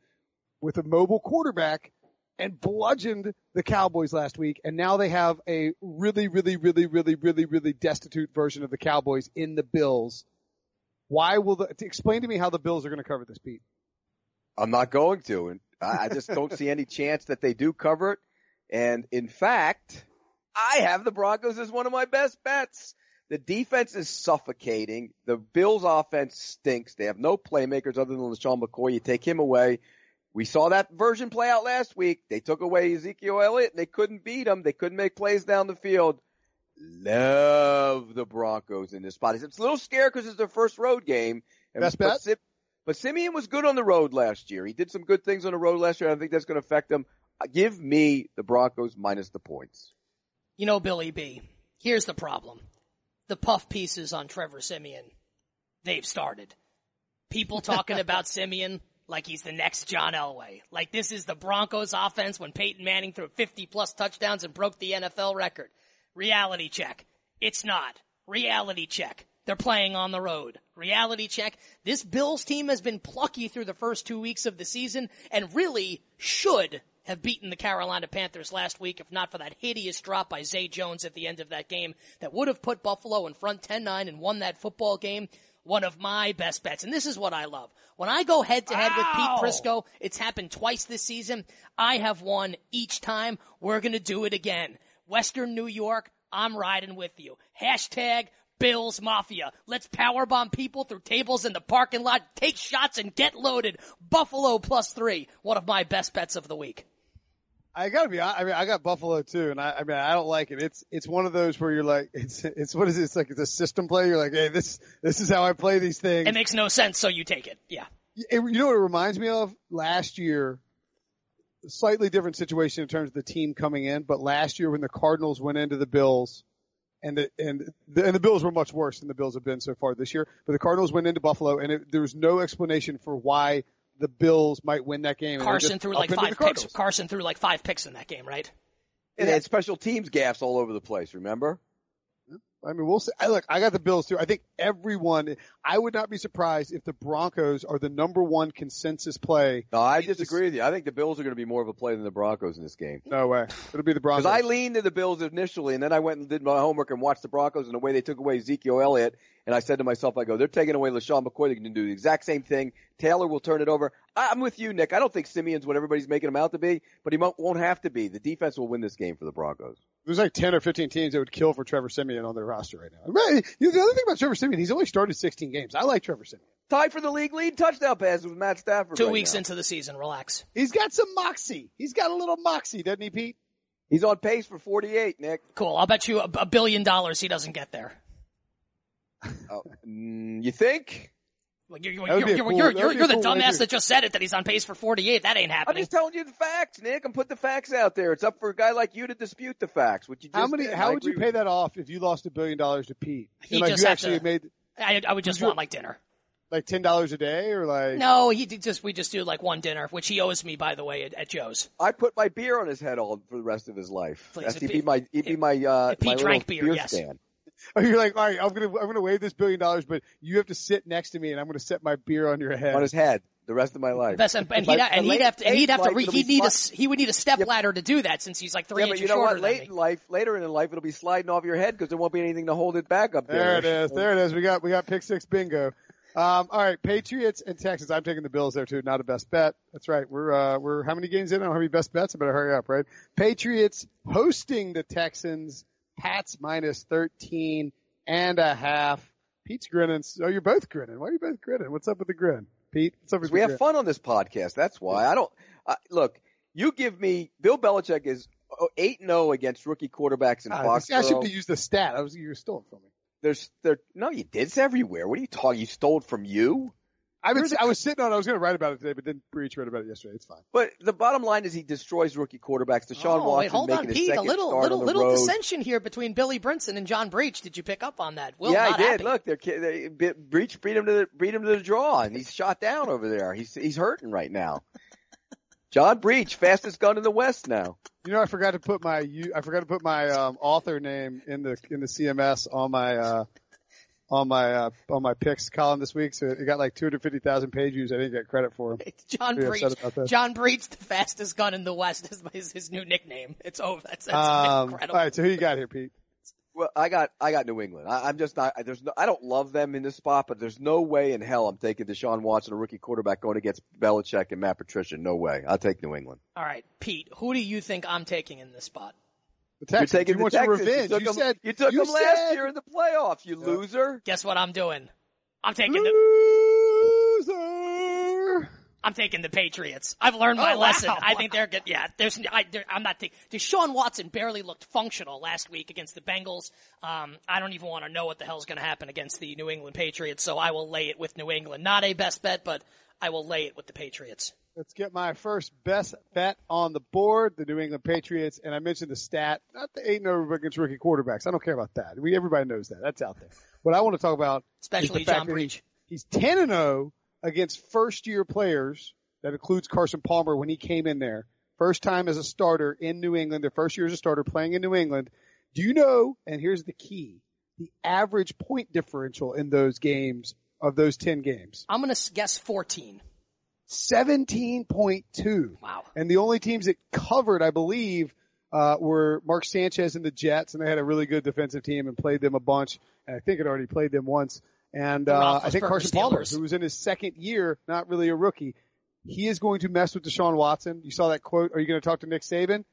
with a mobile quarterback, and bludgeoned the Cowboys last week, and now they have a really, really, really, really, really, really destitute version of the Cowboys in the Bills. Why will explain to me how the Bills are going to cover this, Pete? I'm not going to, and I just don't see any chance that they do cover it. And in fact, I have the Broncos as one of my best bets. The defense is suffocating. The Bills offense stinks. They have no playmakers other than LeSean McCoy. You take him away. We saw that version play out last week. They took away Ezekiel Elliott, and they couldn't beat him. They couldn't make plays down the field. Love the Broncos in this spot. It's a little scary because it's their first road game. Best bet? But Simeon was good on the road last year. He did some good things on the road last year. I don't think that's going to affect them. Give me the Broncos minus the points. You know, Billy B, here's the problem. The puff pieces on Trevor Siemian, they've started. People talking about Simeon like he's the next John Elway. Like this is the Broncos offense when Peyton Manning threw 50-plus touchdowns and broke the NFL record. Reality check. It's not. Reality check. They're playing on the road. Reality check. This Bills team has been plucky through the first 2 weeks of the season and really should have beaten the Carolina Panthers last week if not for that hideous drop by Zay Jones at the end of that game that would have put Buffalo in front 10-9 and won that football game. One of my best bets, and this is what I love. When I go head-to-head with Pete Prisco, it's happened twice this season. I have won each time. We're going to do it again. Western New York, I'm riding with you. Hashtag Bills Mafia. Let's powerbomb people through tables in the parking lot, take shots, and get loaded. Buffalo +3, one of my best bets of the week. I gotta be honest. I mean, I got Buffalo too, and I don't like it. It's one of those where you're like, it's what is it? It's like it's a system play. You're like, hey, this is how I play these things. It makes no sense, so you take it. Yeah. You know what it reminds me of? Last year, slightly different situation in terms of the team coming in, but last year when the Cardinals went into the Bills, and the Bills were much worse than the Bills have been so far this year, but the Cardinals went into Buffalo, and there was no explanation for why the Bills might win that game. Carson threw like five picks in that game, right? And they had special teams gaffes all over the place, remember? I mean, we'll see. Look, I got the Bills too. I think I would not be surprised if the Broncos are the number one consensus play. No, I disagree with you. I think the Bills are going to be more of a play than the Broncos in this game. No way. It'll be the Broncos. Because I leaned to the Bills initially, and then I went and did my homework and watched the Broncos and the way they took away Ezekiel Elliott. And I said to myself, I go, they're taking away LaShawn McCoy. They can do the exact same thing. Taylor will turn it over. I'm with you, Nick. I don't think Simeon's what everybody's making him out to be, but he won't have to be. The defense will win this game for the Broncos. There's like 10 or 15 teams that would kill for Trevor Siemian on their roster right now. Right. The other thing about Trevor Siemian, he's only started 16 games. I like Trevor Siemian. Tied for the league lead touchdown passes with Matt Stafford. 2 weeks into the season. Relax. He's got some moxie. He's got a little moxie, doesn't he, Pete? He's on pace for 48, Nick. Cool. I'll bet you $1 billion he doesn't get there. Oh, you think? You're the dumbass that just said it, that he's on pace for 48. That ain't happening. I'm just telling you the facts, Nick. I'm putting the facts out there. It's up for a guy like you to dispute the facts. How would you pay that off if you lost $1 billion to Pete? I would just want like dinner. Like $10 a day or like? No, we just do like one dinner, which he owes me, by the way, at Joe's. I put my beer on his head for the rest of his life. Please, Pete drank beer yes. Stand. You're like, all right, I'm gonna waive this $1 billion, but you have to sit next to me, and I'm gonna set my beer on your head. On his head, the rest of my life. He would need a step ladder to do that, since he's like 3 inches shorter. Yeah, but you know what? Later in life, it'll be sliding off your head because there won't be anything to hold it back up there. There it is. We got pick six bingo. All right, Patriots and Texans. I'm taking the Bills there too. Not a best bet. That's right. We're how many games in? I don't have any best bets. I better hurry up, right? Patriots hosting the Texans. Pats minus 13.5. Pete's grinning. Oh, you're both grinning. Why are you both grinning? What's up with the grin, Pete? What's up with the grin? We have fun on this podcast. That's why. Look, you give me – Bill Belichick is 8-0 against rookie quarterbacks in Foxborough. I should have used the stat. You stole it from me. No, you did. It's everywhere. What are you talking? You stole it from you? I was sitting on it. I was going to write about it today, but didn't Breach write about it yesterday. It's fine. But the bottom line is he destroys rookie quarterbacks. Deshaun Watson making his second start on the road. Hold on, Pete. A little dissension here between Billy Brinson and John Breach. Did you pick up on that? Will not happen. Yeah, I did. Look, Breach beat him to the draw, and he's shot down over there. He's hurting right now. John Breach, fastest gun in the West now. You know, I forgot to put my author name in the CMS on my picks column this week, so it got like 250,000 page views. I didn't get credit for him. John Breach, the fastest gun in the West, is his new nickname. It's over. That's incredible. All right, so who you got here, Pete? Well, I got New England. I don't love them in this spot, but there's no way in hell I'm taking Deshaun Watson, a rookie quarterback, going against Belichick and Matt Patricia. No way. I'll take New England. All right, Pete, who do you think I'm taking in this spot? You're taking the Texans. Revenge. You took them last year in the playoffs, you loser. Guess what I'm doing? I'm taking the Patriots. I've learned my lesson. Wow. I think they're good. Yeah, I'm not taking. Deshaun Watson barely looked functional last week against the Bengals. I don't even want to know what the hell's going to happen against the New England Patriots, so I will lay it with New England. Not a best bet, but I will lay it with the Patriots. Let's get my first best bet on the board, the New England Patriots, and I mentioned the stat, not the 8-0 against rookie quarterbacks. I don't care about that. Everybody knows that. That's out there. What I want to talk about, especially John Breach, he's 10-0 against first-year players. That includes Carson Palmer when he came in there. First time as a starter in New England, their first year as a starter playing in New England. Do you know, and here's the key, the average point differential in those games of those 10 games? I'm going to guess 14. 17.2. Wow. And the only teams that covered, I believe, were Mark Sanchez and the Jets, and they had a really good defensive team and played them a bunch. And I think it already played them once. And I think Carson Palmer, who was in his second year, not really a rookie, he is going to mess with Deshaun Watson. You saw that quote. Are you going to talk to Nick Saban?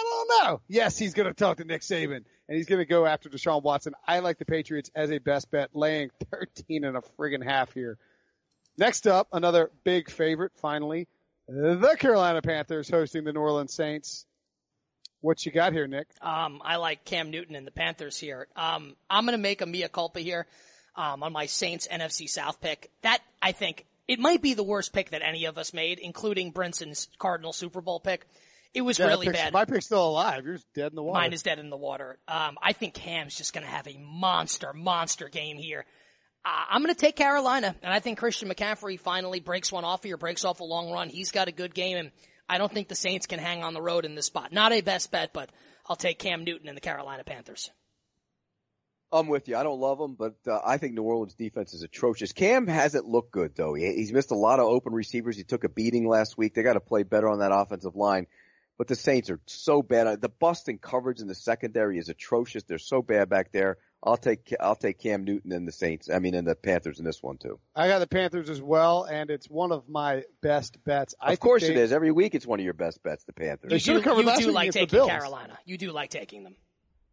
I don't know. Yes, he's going to talk to Nick Saban, and he's going to go after Deshaun Watson. I like the Patriots as a best bet, laying 13.5 here. Next up, another big favorite, finally, The Carolina Panthers hosting the New Orleans Saints. What you got here, Nick? I like Cam Newton and the Panthers here. I'm going to make a mea culpa here on my Saints NFC South pick. That, I think, it might be the worst pick that any of us made, including Brinson's Cardinal Super Bowl pick. It was really bad. My pick's still alive. Yours dead in the water. Mine is dead in the water. I think Cam's just going to have a monster game here. I'm going to take Carolina, and I think Christian McCaffrey finally breaks one off here, breaks off a long run. He's got a good game, and I don't think the Saints can hang on the road in this spot. Not a best bet, but I'll take Cam Newton and the Carolina Panthers. I'm with you. I don't love him, but I think New Orleans defense is atrocious. Cam hasn't looked good, though. He's missed a lot of open receivers. He took a beating last week. They got to play better on that offensive line. But the Saints are so bad. The busting coverage in the secondary is atrocious. They're so bad back there. I'll take Cam Newton and the Saints. I mean, and the Panthers in this one too. I got the Panthers as well, and it's one of my best bets. Of course it is. Every week it's one of your best bets. The Panthers. They should have covered last week against the Bills. You do like taking Carolina. You do like taking them.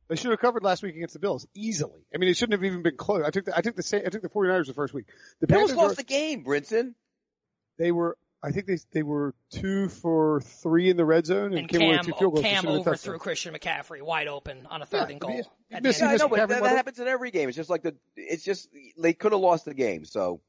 They should have covered last week against the Bills easily. I mean, it shouldn't have even been close. I took the 49ers the first week. The Bills lost the game, Brinson. They were. I think they were 2 for 3 in the red zone, and Cam away 2 field goals. Cam overthrew Christian McCaffrey wide open on a third and goal. That happens in every game. It's just like they could have lost the game. So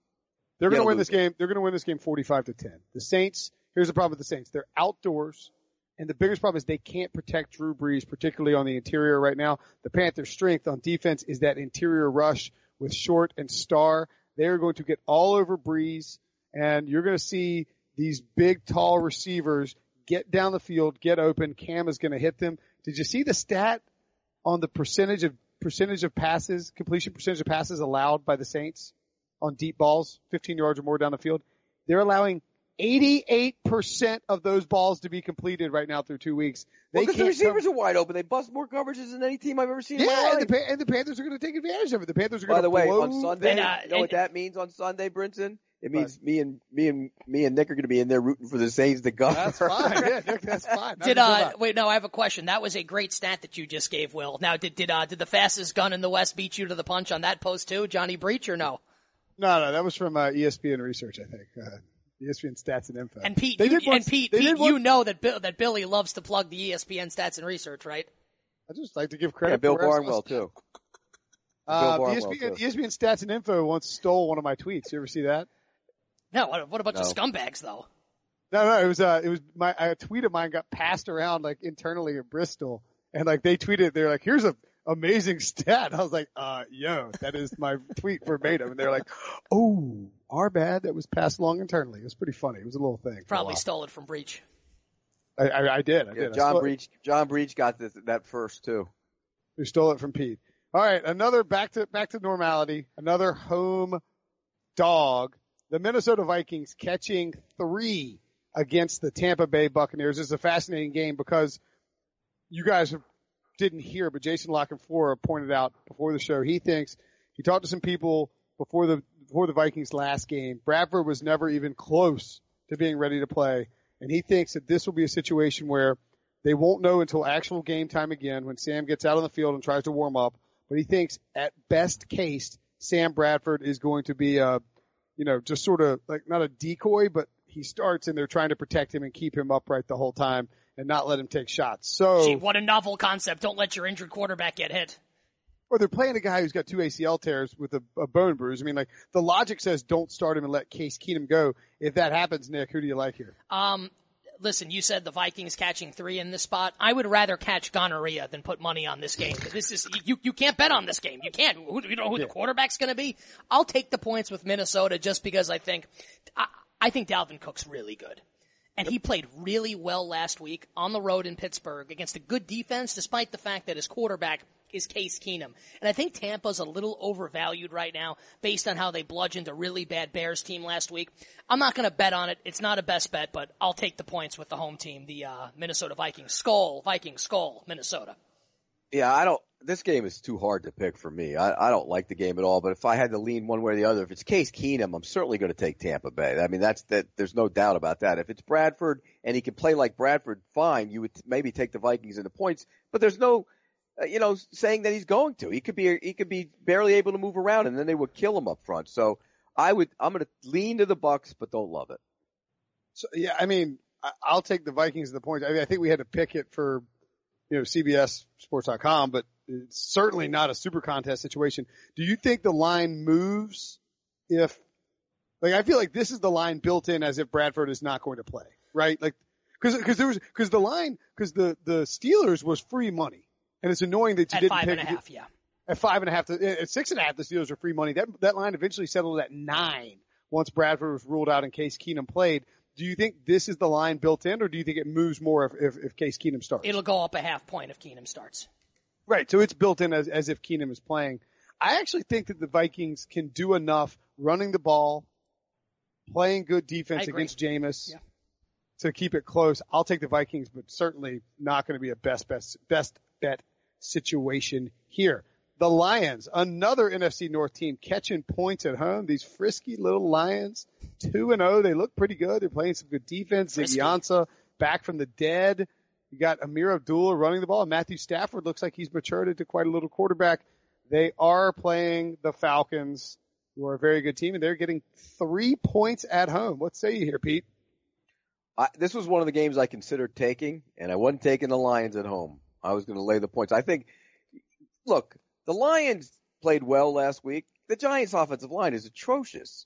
they're going to win this game. They're going to win this game 45-10. The Saints. Here's the problem with the Saints. They're outdoors, and the biggest problem is they can't protect Drew Brees, particularly on the interior right now. The Panthers' strength on defense is that interior rush with Short and Starr. They are going to get all over Brees, and you're going to see these big, tall receivers get down the field, get open. Cam is going to hit them. Did you see the stat on the percentage of passes, completion percentage of passes allowed by the Saints on deep balls, 15 yards or more down the field? They're allowing 88% of those balls to be completed right now through 2 weeks. Because the receivers are wide open. They bust more coverages than any team I've ever seen in my life. And the Panthers are going to take advantage of it. The Panthers are going to blow. By the way, on Sunday, you know what that means on Sunday, Brinson? It means me and Nick are going to be in there rooting for the Saints to go. That's fine. Yeah, Nick, that's fine. I have a question. That was a great stat that you just gave, Will. Now, did the fastest gun in the West beat you to the punch on that post too, Johnny Breach, or no? No, that was from ESPN Research, I think. ESPN Stats and Info. And Pete, you know that Billy loves to plug the ESPN Stats and Research, right? I just like to give credit. Yeah, Bill Barnwell too. ESPN Stats and Info once stole one of my tweets. You ever see that? No, what a bunch of scumbags, though. No, it was a tweet of mine got passed around like internally at Bristol, and like they tweeted, they're like, "Here's a amazing stat." I was like, yo, that is my tweet verbatim," and they're like, "Oh, our bad. That was passed along internally." It was pretty funny. It was a little thing. Probably stole it from Breach. I did. John Breach got that first too. Who stole it from Pete? All right, another back to normality. Another home dog. The Minnesota Vikings catching 3 against the Tampa Bay Buccaneers. This is a fascinating game because you guys didn't hear, but Jason Lockenfora pointed out before the show, he talked to some people before the Vikings last game. Bradford was never even close to being ready to play, and he thinks that this will be a situation where they won't know until actual game time again when Sam gets out on the field and tries to warm up, but he thinks at best case Sam Bradford is going to be just sort of like not a decoy, but he starts and they're trying to protect him and keep him upright the whole time and not let him take shots. So, gee, what a novel concept. Don't let your injured quarterback get hit. Or they're playing a guy who's got 2 ACL tears with a bone bruise. I mean, like the logic says don't start him and let Case Keenum go. If that happens, Nick, who do you like here? Listen, you said the Vikings catching 3 in this spot. I would rather catch gonorrhea than put money on this game. This is you can't bet on this game. You can't. You know who the quarterback's going to be. I'll take the points with Minnesota just because I think Dalvin Cook's really good, and he played really well last week on the road in Pittsburgh against a good defense, despite the fact that his quarterback is Case Keenum. And I think Tampa's a little overvalued right now based on how they bludgeoned a really bad Bears team last week. I'm not going to bet on it. It's not a best bet, but I'll take the points with the home team, the Minnesota Vikings. Skull, Minnesota. Yeah, this game is too hard to pick for me. I don't like the game at all, but if I had to lean one way or the other, if it's Case Keenum, I'm certainly going to take Tampa Bay. I mean, there's no doubt about that. If it's Bradford and he can play like Bradford, fine, you would maybe take the Vikings in the points, but there's no saying that he's going to. He could be barely able to move around, and then they would kill him up front. So I'm going to lean to the Bucks, but don't love it. So yeah, I mean, I'll take the Vikings and the points. I mean, I think we had to pick it for, you know, CBSSports.com, but it's certainly not a super contest situation. Do you think the line moves if, like, I feel like this is the line built in as if Bradford is not going to play, right? Like, cause the line, cause the Steelers was free money, and it's annoying that you didn't pick it. At 5.5, yeah. At 5.5, at 6.5, the Steelers are free money. That line eventually settled at 9 once Bradford was ruled out and Case Keenum played. Do you think this is the line built in, or do you think it moves more if Case Keenum starts? It'll go up a half point if Keenum starts. Right, so it's built in as if Keenum is playing. I actually think that the Vikings can do enough running the ball, playing good defense against Jameis to keep it close. I'll take the Vikings, but certainly not going to be a best bet situation here. The Lions, another NFC North team catching points at home. These frisky little Lions, 2-0. They look pretty good. They're playing some good defense. Zionsa back from the dead. You got Amir Abdullah running the ball. Matthew Stafford looks like he's matured into quite a little quarterback. They are playing the Falcons, who are a very good team, and they're getting 3 points at home. What say you here, Pete? This was one of the games I considered taking, and I wasn't taking the Lions at home. I was going to lay the points. I think, look, the Lions played well last week. The Giants' offensive line is atrocious.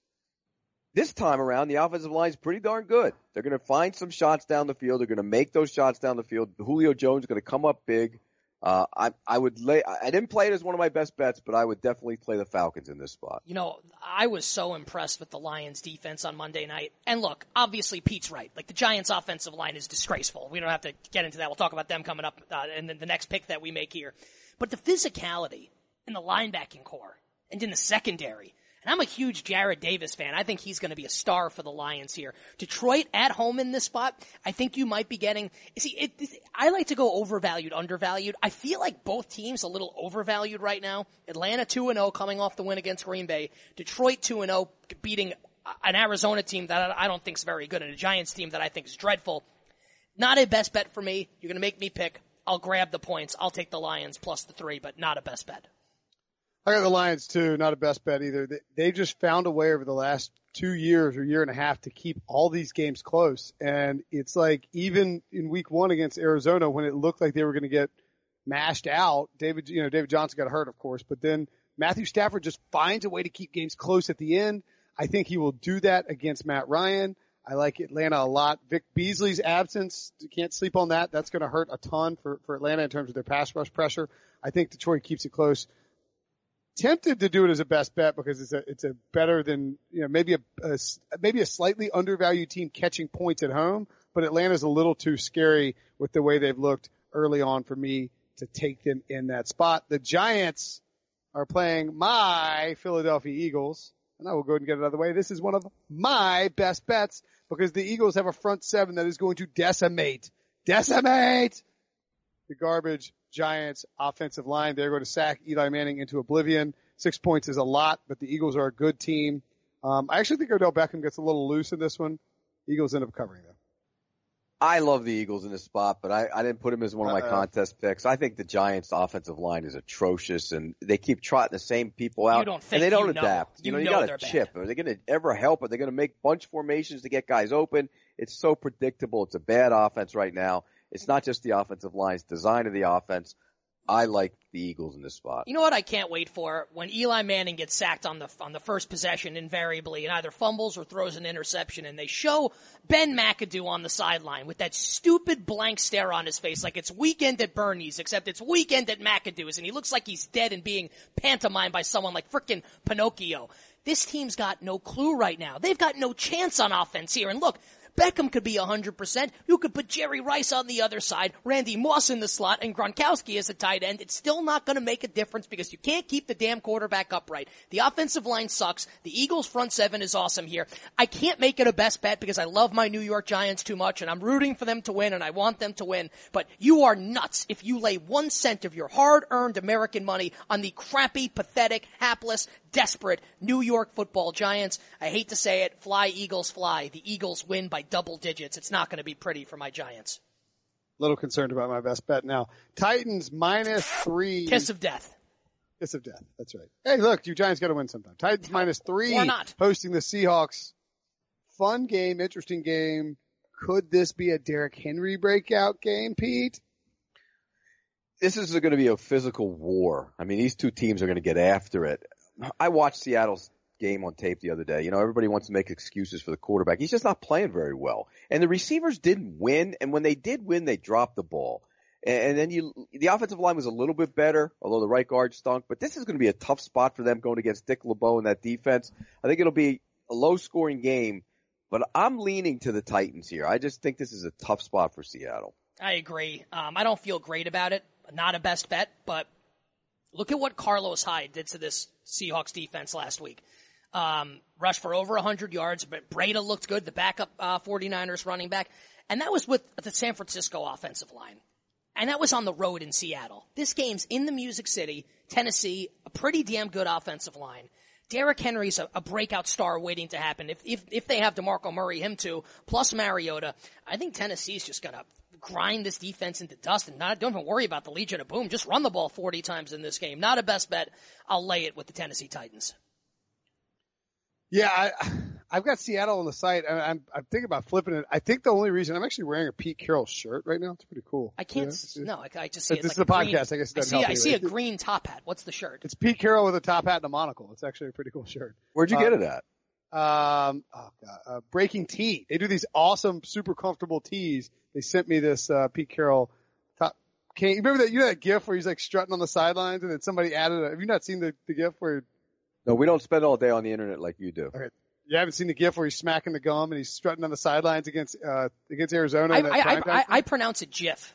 This time around, the offensive line is pretty darn good. They're going to find some shots down the field. They're going to make those shots down the field. Julio Jones is going to come up big. I didn't play it as one of my best bets, but I would definitely play the Falcons in this spot. You know, I was so impressed with the Lions defense on Monday night. And look, obviously Pete's right. Like, the Giants offensive line is disgraceful. We don't have to get into that. We'll talk about them coming up in the next pick that we make here. But the physicality in the linebacking core and in the secondary, and I'm a huge Jarrad Davis fan. I think he's going to be a star for the Lions here. Detroit at home in this spot, I think you might be getting – see, I like to go overvalued, undervalued. I feel like both teams a little overvalued right now. Atlanta 2-0 coming off the win against Green Bay. Detroit 2-0 beating an Arizona team that I don't think is very good and a Giants team that I think is dreadful. Not a best bet for me. You're going to make me pick. I'll grab the points. I'll take the Lions plus the 3, but not a best bet. I got the Lions, too. Not a best bet either. They just found a way over the last 2 years or year and a half to keep all these games close. And it's like even in week one against Arizona, when it looked like they were going to get mashed out, David Johnson got hurt, of course. But then Matthew Stafford just finds a way to keep games close at the end. I think he will do that against Matt Ryan. I like Atlanta a lot. Vic Beasley's absence, you can't sleep on that. That's going to hurt a ton for Atlanta in terms of their pass rush pressure. I think Detroit keeps it close. Tempted to do it as a best bet because it's a better than, you know, maybe a slightly undervalued team catching points at home, but Atlanta's a little too scary with the way they've looked early on for me to take them in that spot. The Giants are playing my Philadelphia Eagles, and I will go ahead and get it out of the way. This is one of my best bets because the Eagles have a front seven that is going to decimate the garbage Giants offensive line. They're going to sack Eli Manning into oblivion. 6 points is a lot, but the Eagles are a good team. I actually think Odell Beckham gets a little loose in this one. Eagles end up covering them. I love the Eagles in this spot, but I didn't put him as one of my contest picks. I think the Giants' offensive line is atrocious, and they keep trotting the same people out, and they don't adapt. You got to chip. Are they going to ever help? Are they going to make bunch formations to get guys open? It's so predictable. It's a bad offense right now. It's not just the offensive line, it's design of the offense. I like the Eagles in this spot. You know what I can't wait for? When Eli Manning gets sacked on the first possession invariably and either fumbles or throws an interception, and they show Ben McAdoo on the sideline with that stupid blank stare on his face like it's Weekend at Bernie's, except it's Weekend at McAdoo's, and he looks like he's dead and being pantomimed by someone like frickin' Pinocchio. This team's got no clue right now. They've got no chance on offense here, and look, Beckham could be 100%. You could put Jerry Rice on the other side, Randy Moss in the slot, and Gronkowski as a tight end. It's still not going to make a difference because you can't keep the damn quarterback upright. The offensive line sucks. The Eagles' front seven is awesome here. I can't make it a best bet because I love my New York Giants too much, and I'm rooting for them to win, and I want them to win. But you are nuts if you lay 1 cent of your hard-earned American money on the crappy, pathetic, hapless, desperate New York football Giants. I hate to say it. Fly, Eagles, fly. The Eagles win by double digits. It's not going to be pretty for my Giants. A little concerned about my best bet now. Titans -3. Kiss of death. That's right. Hey, look, you Giants got to win sometime. Titans -3. Or not. Hosting the Seahawks. fun game, interesting game. Could this be a Derrick Henry breakout game, Pete? This is going to be a physical war. I mean, these two teams are going to get after it. I watched Seattle's game on tape the other day. You know, everybody wants to make excuses for the quarterback. He's just not playing very well. And the receivers didn't win, and when they did win, they dropped the ball. And then the offensive line was a little bit better, although the right guard stunk. But this is going to be a tough spot for them going against Dick LeBeau and that defense. I think it'll be a low-scoring game, but I'm leaning to the Titans here. I just think this is a tough spot for Seattle. I agree. I don't feel great about it. Not a best bet, but look at what Carlos Hyde did to this Seahawks defense last week. Rushed for over 100 yards, but Breda looked good, the backup 49ers running back. And that was with the San Francisco offensive line. And that was on the road in Seattle. This game's in the Music City, Tennessee, a pretty damn good offensive line. Derrick Henry's a breakout star waiting to happen. If they have DeMarco Murray, him too, plus Mariota, I think Tennessee's just going to grind this defense into dust and don't even worry about the Legion of Boom. Just run the ball 40 times in this game. Not a best bet. I'll lay it with the Tennessee Titans. Yeah, I've got Seattle on the site. I'm thinking about flipping it. I think the only reason I'm actually wearing a Pete Carroll shirt right now. It's pretty cool. I can't. You know? I just see it. This is like a podcast. Green, I guess it doesn't help anyway. I see a green top hat. What's the shirt? It's Pete Carroll with a top hat and a monocle. It's actually a pretty cool shirt. Where'd you get it at? Breaking Tea. They do these awesome, super comfortable tees. They sent me this Pete Carroll top. Can you remember that? You had that GIF where he's like strutting on the sidelines, and then somebody added. Have you not seen the GIF where? No, we don't spend all day on the internet like you do. Okay. You haven't seen the GIF where he's smacking the gum and he's strutting on the sidelines against Arizona. I pronounce it GIF.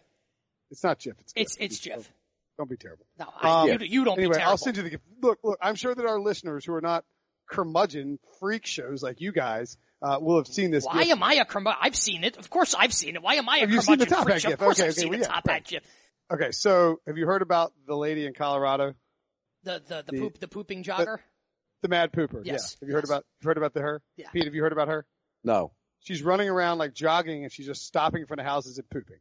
It's not GIF. It's GIF. Don't be terrible. No, you don't. Anyway, be terrible. I'll send you the GIF. Look. I'm sure that our listeners who are not curmudgeon freak shows like you guys will have seen this. Why GIF. Am I a curmudgeon? I've seen it. Of course, I've seen it. Why am I a curmudgeon freak show? Of course, I've seen the top hat GIF. Okay, so have you heard about the lady in Colorado? The pooping jogger. The mad pooper. Yes. Yeah. Have you heard about her? Yeah. Pete, have you heard about her? No. She's running around like jogging and she's just stopping in front of houses and pooping.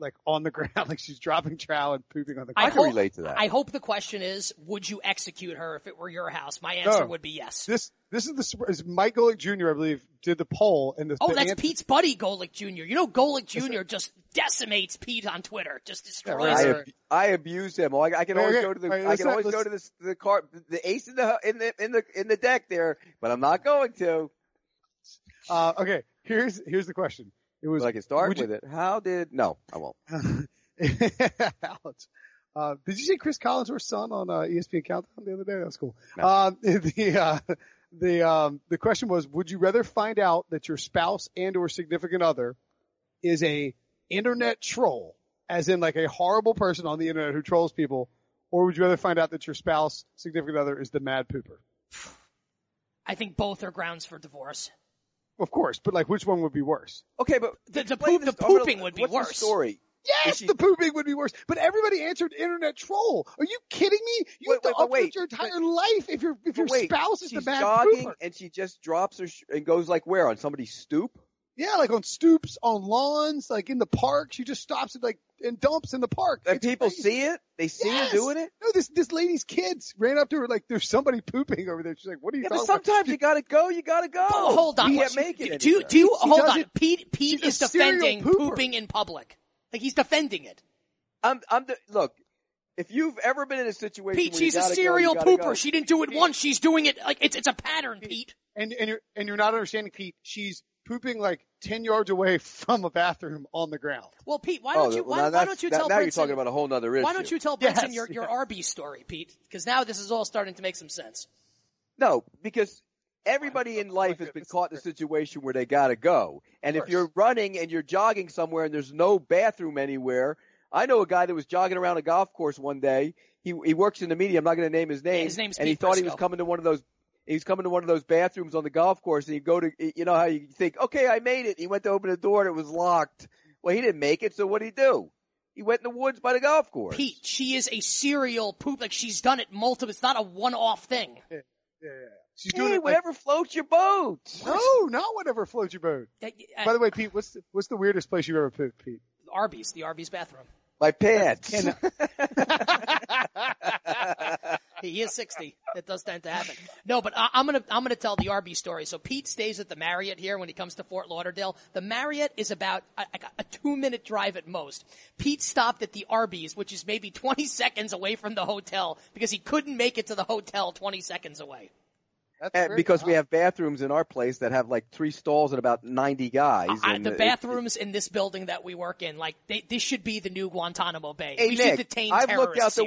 Like on the ground, like she's dropping trowel and pooping on the ground. I can relate to that. I hope the question is, would you execute her if it were your house? My answer would be yes. This is Mike Golick Jr., I believe, did the poll and that's Pete's buddy Golick Jr. You know Golick Jr. just decimates Pete on Twitter, just destroys her. I abuse him. I can always go to the the car, the ace in the deck there, but I'm not going to. Okay, here's the question. It was. But I can start with it. No, I won't. Ouch. Did you see Chris Collinsworth's son on ESPN Countdown the other day? That was cool. No. The question was, would you rather find out that your spouse and or significant other is a internet troll, as in like a horrible person on the internet who trolls people, or would you rather find out that your spouse, significant other is the mad pooper? I think both are grounds for divorce. Of course, but like, which one would be worse? Okay, but the pooping would be worse. What's the story? Yes, the pooping would be worse. But everybody answered internet troll. Are you kidding me? You have to update your entire life if your spouse is the mad pooper. She's jogging and she just drops her and goes like where? On somebody's stoop? Yeah, like on stoops, on lawns, like in the park. She just stops and dumps in the park. And people see it? They see her doing it? No, this lady's kids ran up to her like there's somebody pooping over there. She's like, what are you talking about? Sometimes you gotta go. Oh, hold on. Hold on. Pete is defending pooping in public. Like he's defending it. Look, if you've ever been in a situation Pete, she's a serial pooper. Go. She didn't do it once. She's doing it like it's a pattern, Pete. And you're not understanding, Pete. She's pooping like 10 yards away from a bathroom on the ground. Well, Pete, why don't you tell Brinson, you're talking about a whole nother issue. Why don't you tell Brinson your RB story, Pete? Because now this is all starting to make some sense. No, because everybody in life has been caught in a situation where they gotta go. And if you're running and you're jogging somewhere and there's no bathroom anywhere, I know a guy that was jogging around a golf course one day. He works in the media. I'm not going to name his name. Yeah, his name's Pete He thought Briscoe. He's coming to one of those bathrooms on the golf course, and you know how you think, okay, I made it. He went to open the door, and it was locked. Well, he didn't make it, so what did he do? He went in the woods by the golf course. Pete, she is a serial poop. Like, she's done it multiple. It's not a one-off thing. Yeah. She's doing it whatever floats your boat. No, not whatever floats your boat. By the way, Pete, what's the weirdest place you've ever pooped, Pete? Arby's, the Arby's bathroom. My pants. He is 60. It does tend to happen. No, but I'm gonna tell the RB story. So Pete stays at the Marriott here when he comes to Fort Lauderdale. The Marriott is about a 2-minute drive at most. Pete stopped at the Arby's, which is maybe 20 seconds away from the hotel, because he couldn't make it to the hotel 20 seconds away. And because we have bathrooms in our place that have like 3 stalls and about 90 guys. The bathrooms in this building that we work in, like this should be the new Guantanamo Bay. Hey, we Nick, should detain terrorists.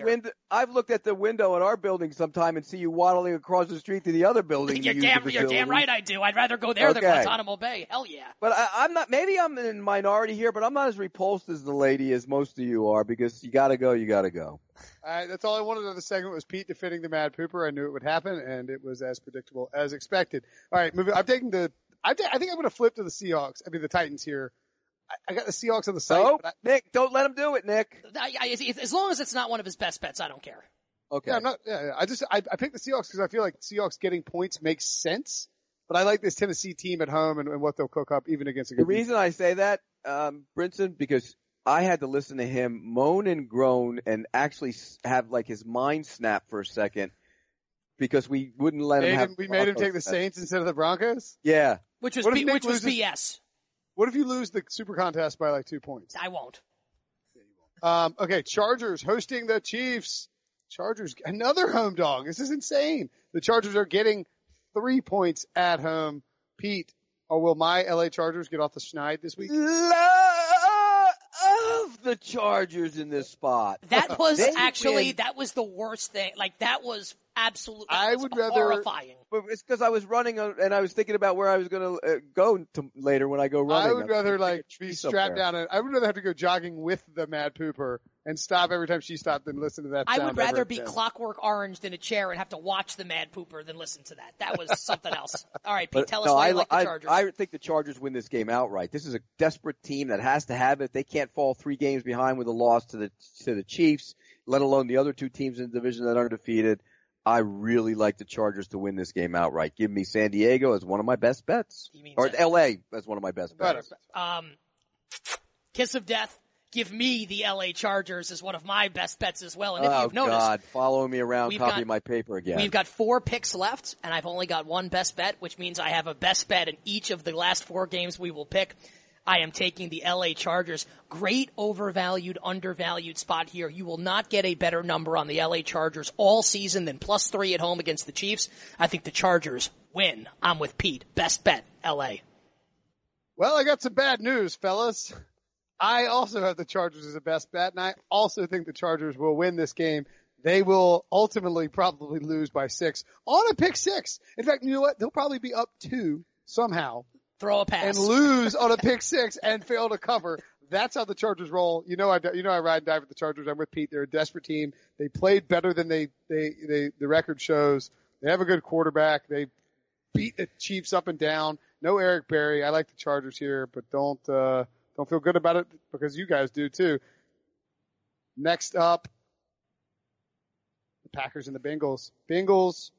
I've looked at the window at our building sometime and see you waddling across the street to the other building. You're damn right I do. I'd rather go there than Guantanamo Bay. Hell yeah. But I'm not. Maybe I'm in minority here, but I'm not as repulsed as the lady as most of you are, because you gotta go. All right, that's all I wanted on the segment, was Pete defending the Mad Pooper. I knew it would happen, and it was as predictable as expected. All right, moving. I think I'm going to flip to the Seahawks. I mean, the Titans here. I got the Seahawks on the site. Oh, Nick, don't let him do it, Nick. As long as it's not one of his best bets, I don't care. Okay. Yeah, I picked the Seahawks because I feel like Seahawks getting points makes sense. But I like this Tennessee team at home and what they'll cook up, even against a good team. The reason I say that, Brinson, because I had to listen to him moan and groan and actually have like his mind snap for a second, because we wouldn't let him have. We made him take the Saints instead of the Broncos? Yeah. Which was BS. What if you lose the Super Contest by like 2 points? I won't. Okay. Chargers hosting the Chiefs. Chargers, another home dog. This is insane. The Chargers are getting 3 points at home. Pete, or will my LA Chargers get off the schneid this week? Love the Chargers in this spot. That was that was the worst thing. Like, that was absolutely horrifying. But it's because I was running and I was thinking about where I was going to go to later when I go running. I would rather like be strapped down. I would rather have to go jogging with the Mad Pooper and stop every time she stopped and listen to that. I would rather be Clockwork Oranged in a chair and have to watch the Mad Pooper than listen to that. That was something else. All right, Pete, tell us why you like the Chargers. I think the Chargers win this game outright. This is a desperate team that has to have it. They can't fall 3 games behind with a loss to the Chiefs, let alone the other 2 teams in the division that are defeated. I really like the Chargers to win this game outright. Give me San Diego as one of my best bets. Or LA as one of my best bets. Kiss of death. Give me the LA Chargers as one of my best bets as well. And if you've noticed, follow me around, copy my paper again. We've got 4 picks left, and I've only got one best bet, which means I have a best bet in each of the last 4 games we will pick. I am taking the LA Chargers. Great overvalued, undervalued spot here. You will not get a better number on the LA Chargers all season than +3 at home against the Chiefs. I think the Chargers win. I'm with Pete. Best bet, LA. Well, I got some bad news, fellas. I also have the Chargers as a best bet, and I also think the Chargers will win this game. They will ultimately probably lose by 6 on a pick 6. In fact, you know what? They'll probably be up 2 somehow. Throw a pass. And lose on a pick 6 and fail to cover. That's how the Chargers roll. I ride and die with the Chargers. I'm with Pete. They're a desperate team. They played better than the record shows. They have a good quarterback. They beat the Chiefs up and down. No Eric Berry. I like the Chargers here, but don't feel good about it because you guys do too. Next up, the Packers and the Bengals. Bengals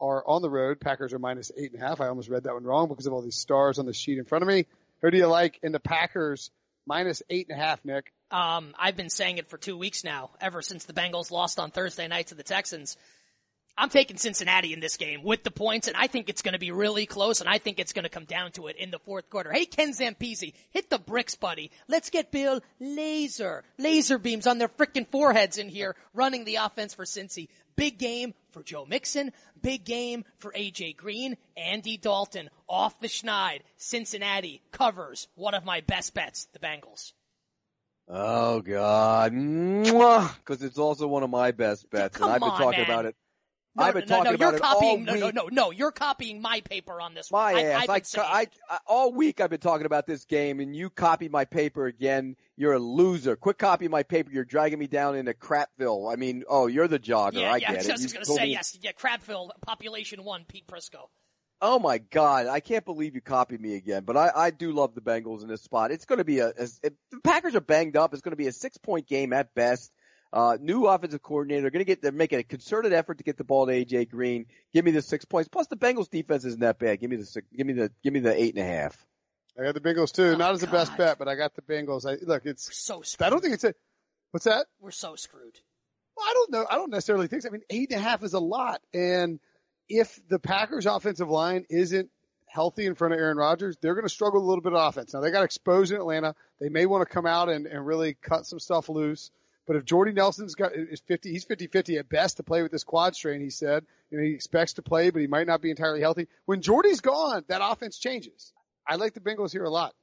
are on the road. Packers are minus 8.5. I almost read that one wrong because of all these stars on the sheet in front of me. Who do you like in the Packers minus 8.5, Nick? I've been saying it for 2 weeks now, ever since the Bengals lost on Thursday night to the Texans. I'm taking Cincinnati in this game with the points, and I think it's going to be really close, and I think it's going to come down to it in the fourth quarter. Hey, Ken Zampezi, hit the bricks, buddy. Let's get Bill laser beams on their frickin' foreheads in here running the offense for Cincy. Big game for Joe Mixon, big game for A.J. Green, Andy Dalton, off the schneid. Cincinnati covers one of my best bets, the Bengals. Oh, God. Because it's also one of my best bets, and I've been talking about it. You're copying my paper on this one. All week I've been talking about this game, and you copy my paper again. You're a loser. Quit copying my paper. You're dragging me down into Crapville. I mean, you're the jogger. I get it. I was just going to say, yes. Yeah, Crapville, population 1, Pete Prisco. Oh, my God. I can't believe you copied me again, but I do love the Bengals in this spot. It's going to be the Packers are banged up. It's going to be a 6-point game at best. New offensive coordinator. They're going to they're making a concerted effort to get the ball to AJ Green. Give me the 6 points. Plus the Bengals defense isn't that bad. Give me the 8.5. I got the Bengals too. Not as a best bet, but I got the Bengals. We're so screwed. I don't think it's it. What's that? We're so screwed. Well, I don't know. I don't necessarily think so. I mean, 8.5 is a lot. And if the Packers offensive line isn't healthy in front of Aaron Rodgers, they're going to struggle a little bit of offense. Now, they got exposed in Atlanta. They may want to come out and really cut some stuff loose. But if Jordy Nelson's he's 50-50 at best to play with this quad strain, he said. You know, he expects to play, but he might not be entirely healthy. When Jordy's gone, that offense changes. I like the Bengals here a lot.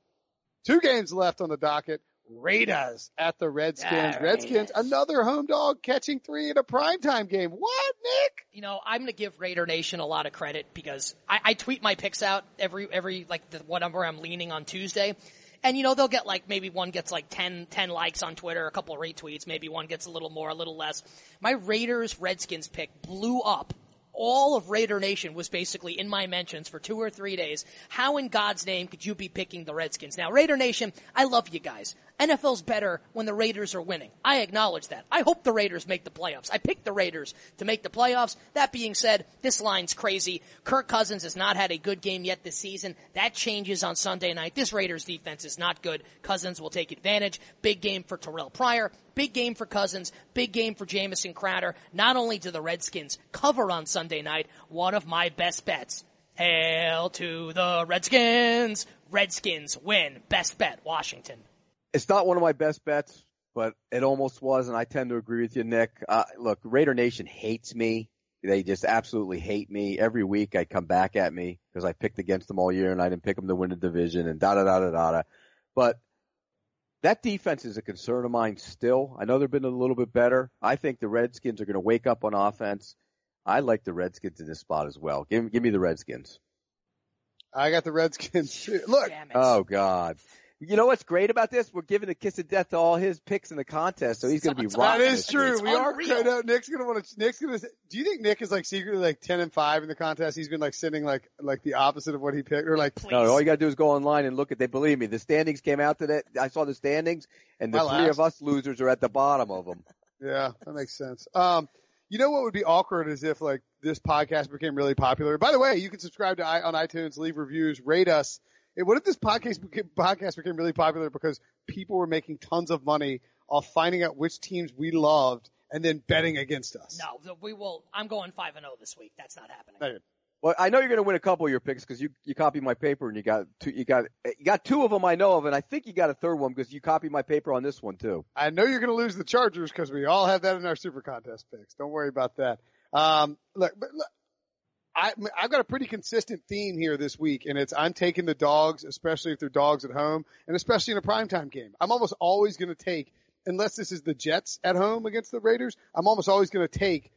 2 games left on the docket. Raiders at the Redskins. Yeah, Redskins, another home dog catching 3 in a primetime game. What, Nick? You know, I'm going to give Raider Nation a lot of credit because I tweet my picks out every like the whatever I'm leaning on Tuesday. And, you know, they'll get like, maybe one gets like 10 likes on Twitter, a couple of retweets, maybe one gets a little more, a little less. My Raiders-Redskins pick blew up. All of Raider Nation was basically in my mentions for 2 or 3 days. How in God's name could you be picking the Redskins? Now, Raider Nation, I love you guys. NFL's better when the Raiders are winning. I acknowledge that. I hope the Raiders make the playoffs. I picked the Raiders to make the playoffs. That being said, this line's crazy. Kirk Cousins has not had a good game yet this season. That changes on Sunday night. This Raiders defense is not good. Cousins will take advantage. Big game for Terrell Pryor. Big game for Cousins. Big game for Jamison Crowder. Not only do the Redskins cover on Sunday night, one of my best bets. Hail to the Redskins. Redskins win. Best bet, Washington. It's not one of my best bets, but it almost was, and I tend to agree with you, Nick. Look, Raider Nation hates me. They just absolutely hate me. Every week I come back at me because I picked against them all year, and I didn't pick them to win the division, and da-da-da-da-da. But that defense is a concern of mine still. I know they've been a little bit better. I think the Redskins are going to wake up on offense. I like the Redskins in this spot as well. Give me the Redskins. I got the Redskins too. Look. Oh, God. You know what's great about this? We're giving the kiss of death to all his picks in the contest, so he's going to be rocking. That is true. It's we unreal. Are. No, Nick's going to want to. Nick's going to. Do you think Nick is like secretly like 10-5 in the contest? He's been like sending like the opposite of what he picked, or like. Please. No, all you got to do is go online and look at. They believe me. The standings came out today. I saw the standings, and the three of us losers are at the bottom of them. Yeah, that makes sense. You know what would be awkward is if like this podcast became really popular. By the way, you can subscribe to on iTunes, leave reviews, rate us. What if this podcast became really popular because people were making tons of money off finding out which teams we loved and then betting against us? No, we will. I'm going 5-0 this week. That's not happening. Well, I know you're going to win a couple of your picks because you copied my paper and you got 2 of them I know of, and I think you got a third one because you copied my paper on this one too. I know you're going to lose the Chargers because we all have that in our super contest picks. Don't worry about that. Look. I've got a pretty consistent theme here this week, and it's I'm taking the dogs, especially if they're dogs at home, and especially in a primetime game. I'm almost always going to take, unless this is the Jets at home against the Raiders, I'm almost always going to take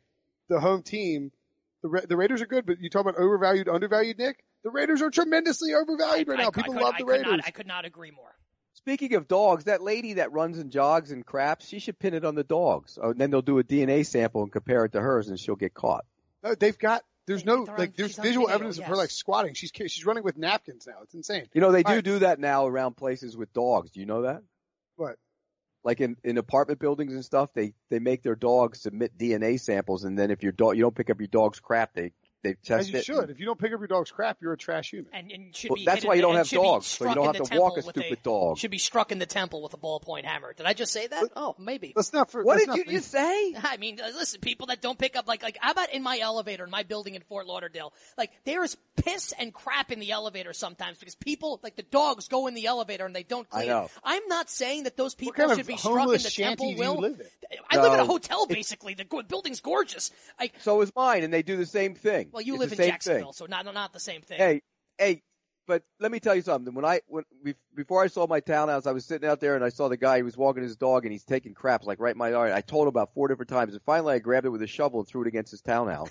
the home team. The Raiders are good, but you talk about overvalued, undervalued, Nick? The Raiders are tremendously overvalued right now. People love the Raiders. I could not agree more. Speaking of dogs, that lady that runs and jogs and craps, she should pin it on the dogs. Oh, and then they'll do a DNA sample and compare it to hers, and she'll get caught. No, they've got... There's visual evidence of her like squatting. She's running with napkins now. It's insane. You know, they do that now around places with dogs. Do you know that? What? Like in apartment buildings and stuff, they make their dogs submit DNA samples, and then if your dog, you don't pick up your dog's crap, they test it. As you should. If you don't pick up your dog's crap, you're a trash human. And should be that's why you don't have dogs, so you don't have to walk a stupid dog. Should be struck in the temple with a ballpoint hammer. Did I just say that? Oh, maybe. What did you just say? I mean, listen, people that don't pick up, like, how about in my elevator, in my building in Fort Lauderdale? Like, there's piss and crap in the elevator sometimes because people, like the dogs go in the elevator and they don't clean it. I'm not saying that those people should be struck in the temple, Will. I live in a hotel, basically. The building's gorgeous. So is mine, and they do the same thing. Well, you live in Jacksonville, so not the same thing. Hey, but let me tell you something. Before I sold my townhouse, I was sitting out there and I saw the guy. He was walking his dog and he's taking craps like right in my yard. I told him about 4 different times, and finally I grabbed it with a shovel and threw it against his townhouse.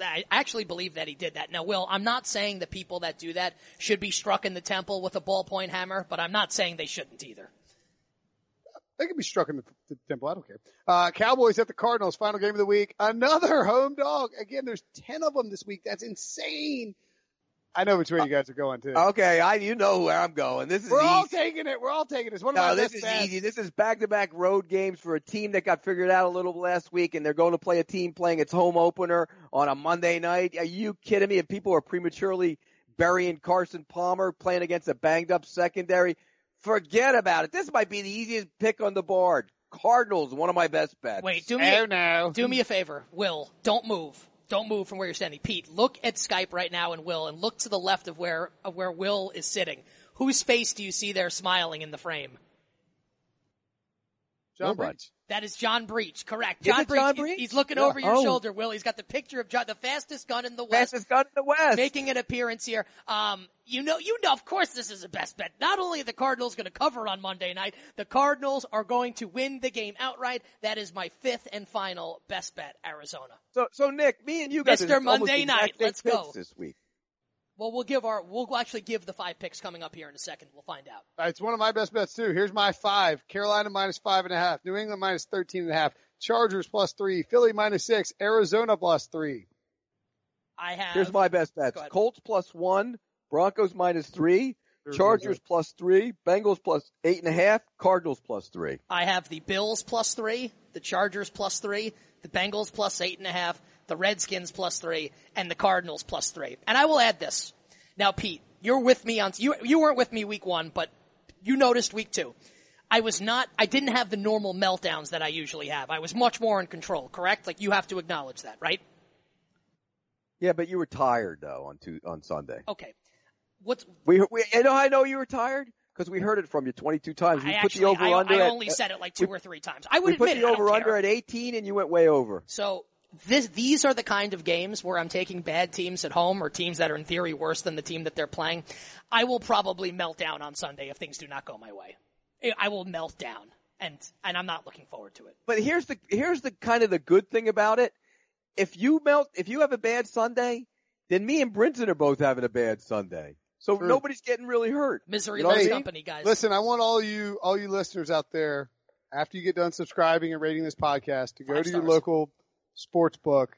I actually believe that he did that. Now, Will, I'm not saying the people that do that should be struck in the temple with a ballpoint hammer, but I'm not saying they shouldn't either. They can be struck in the temple. I don't care. Cowboys at the Cardinals, final game of the week. Another home dog. Again, there's 10 of them this week. That's insane. I know which way you guys are going, too. Okay, you know where I'm going. We're all taking it. We're all taking it. It's one of my best bets. No, this is easy. This is back-to-back road games for a team that got figured out a little last week, and they're going to play a team playing its home opener on a Monday night. Are you kidding me? And people are prematurely burying Carson Palmer, playing against a banged-up secondary. Forget about it. This might be the easiest pick on the board. Cardinals, one of my best bets. Wait, do me a favor. Will, don't move. Don't move from where you're standing. Pete, look at Skype right now and Will, and look to the left of where Will is sitting. Whose face do you see there smiling in the frame? John Breach. That is John Breach, correct. John Breach? He's looking over your shoulder, Will. He's got the picture of John, the fastest gun in the West. Making an appearance here. You know, of course this is the best bet. Not only are the Cardinals going to cover on Monday night, the Cardinals are going to win the game outright. That is my fifth and final best bet, Arizona. So Nick, me and you guys Mr. Monday night, let's go. This week. Well, we'll actually give the five picks coming up here in a second. We'll find out. All right, it's one of my best bets too. Here's my five. Carolina minus 5.5. New England minus 13.5. Chargers plus 3. Philly minus 6. Arizona plus 3. Here's my best bets. Colts plus 1. Broncos minus 3. Chargers plus 3. Bengals plus 8.5. Cardinals plus 3. I have the Bills plus 3. The Chargers plus 3. The Bengals plus 8.5. The Redskins plus 3, and the Cardinals plus 3. And I will add this. Now, Pete, you're with me on, you weren't with me week 1, but you noticed week 2. I didn't have the normal meltdowns that I usually have. I was much more in control, correct? Like, you have to acknowledge that, right? Yeah, but you were tired though on Sunday. Okay. I know you were tired. Because we heard it from you 22 times. I only said it like two or three times. I would admit it. We put the over-under at 18 and you went way over. So these are the kind of games where I'm taking bad teams at home or teams that are in theory worse than the team that they're playing. I will probably melt down on Sunday if things do not go my way. I will melt down and I'm not looking forward to it. But here's the kind of the good thing about it. If you have a bad Sunday, then me and Brinson are both having a bad Sunday. So nobody's getting really hurt. Misery loves company, guys. Listen, I want all you listeners out there, after you get done subscribing and rating this podcast, to go to your local sports book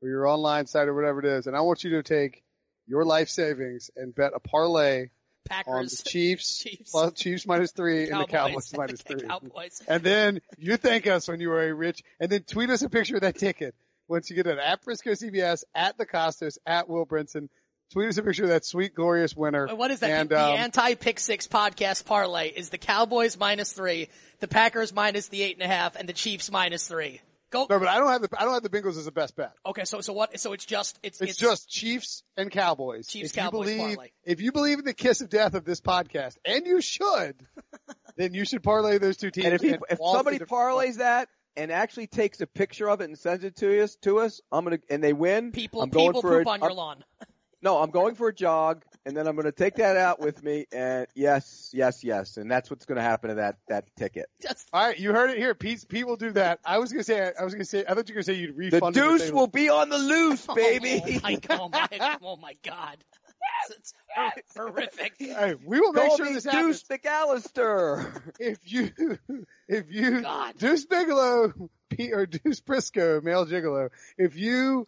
or your online site or whatever it is, and I want you to take your life savings and bet a parlay on the Chiefs. Plus Chiefs minus 3 and the Cowboys minus 3. And then you thank us when you are a rich, and then tweet us a picture of that ticket. Once you get it, at Frisco CBS, at the Costas, at Will Brinson. Tweet us a picture of that sweet, glorious winner. What is that? And, the anti-Pick 6 podcast parlay is the Cowboys minus 3, the Packers minus the 8.5, and the Chiefs minus 3. Go. No, but I don't have the Bengals as the best bet. Okay, so what? So it's just Chiefs and Cowboys. If you believe in the kiss of death of this podcast, and you should, then you should parlay those two teams. And if somebody parlays that and actually takes a picture of it and sends it to us, and they win. People poop on your lawn. No, I'm going for a jog, and then I'm going to take that out with me, and yes, and that's what's going to happen to that ticket. All right, you heard it here. Pete will do that. I thought you were going to say you'd refund. The deuce will be on the loose, baby. Oh my God. It's horrific. All right, we will make sure this happens. Deuce McAllister. If you, God. Deuce Bigelow, or Deuce Briscoe, male gigolo, if you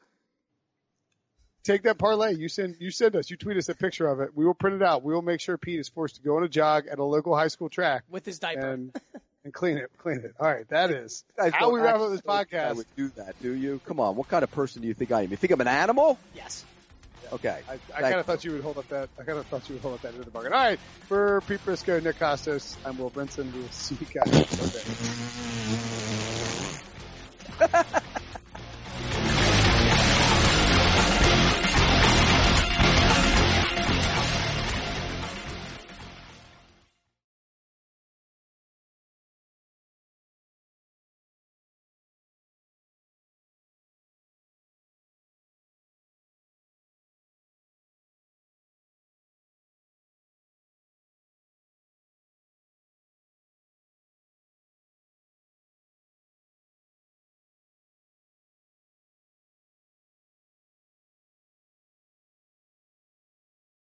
take that parlay. You tweet us a picture of it. We will print it out. We will make sure Pete is forced to go on a jog at a local high school track with his diaper and clean it. All right. That is how we wrap up this podcast. I would do that. Do you? Come on. What kind of person do you think I am? You think I'm an animal? Yes. Okay. I kind of thought you would hold up that. I kind of thought you would hold up that end of the bargain. All right. For Pete Briscoe, Nick Costos, I'm Will Brinson. We'll see you guys.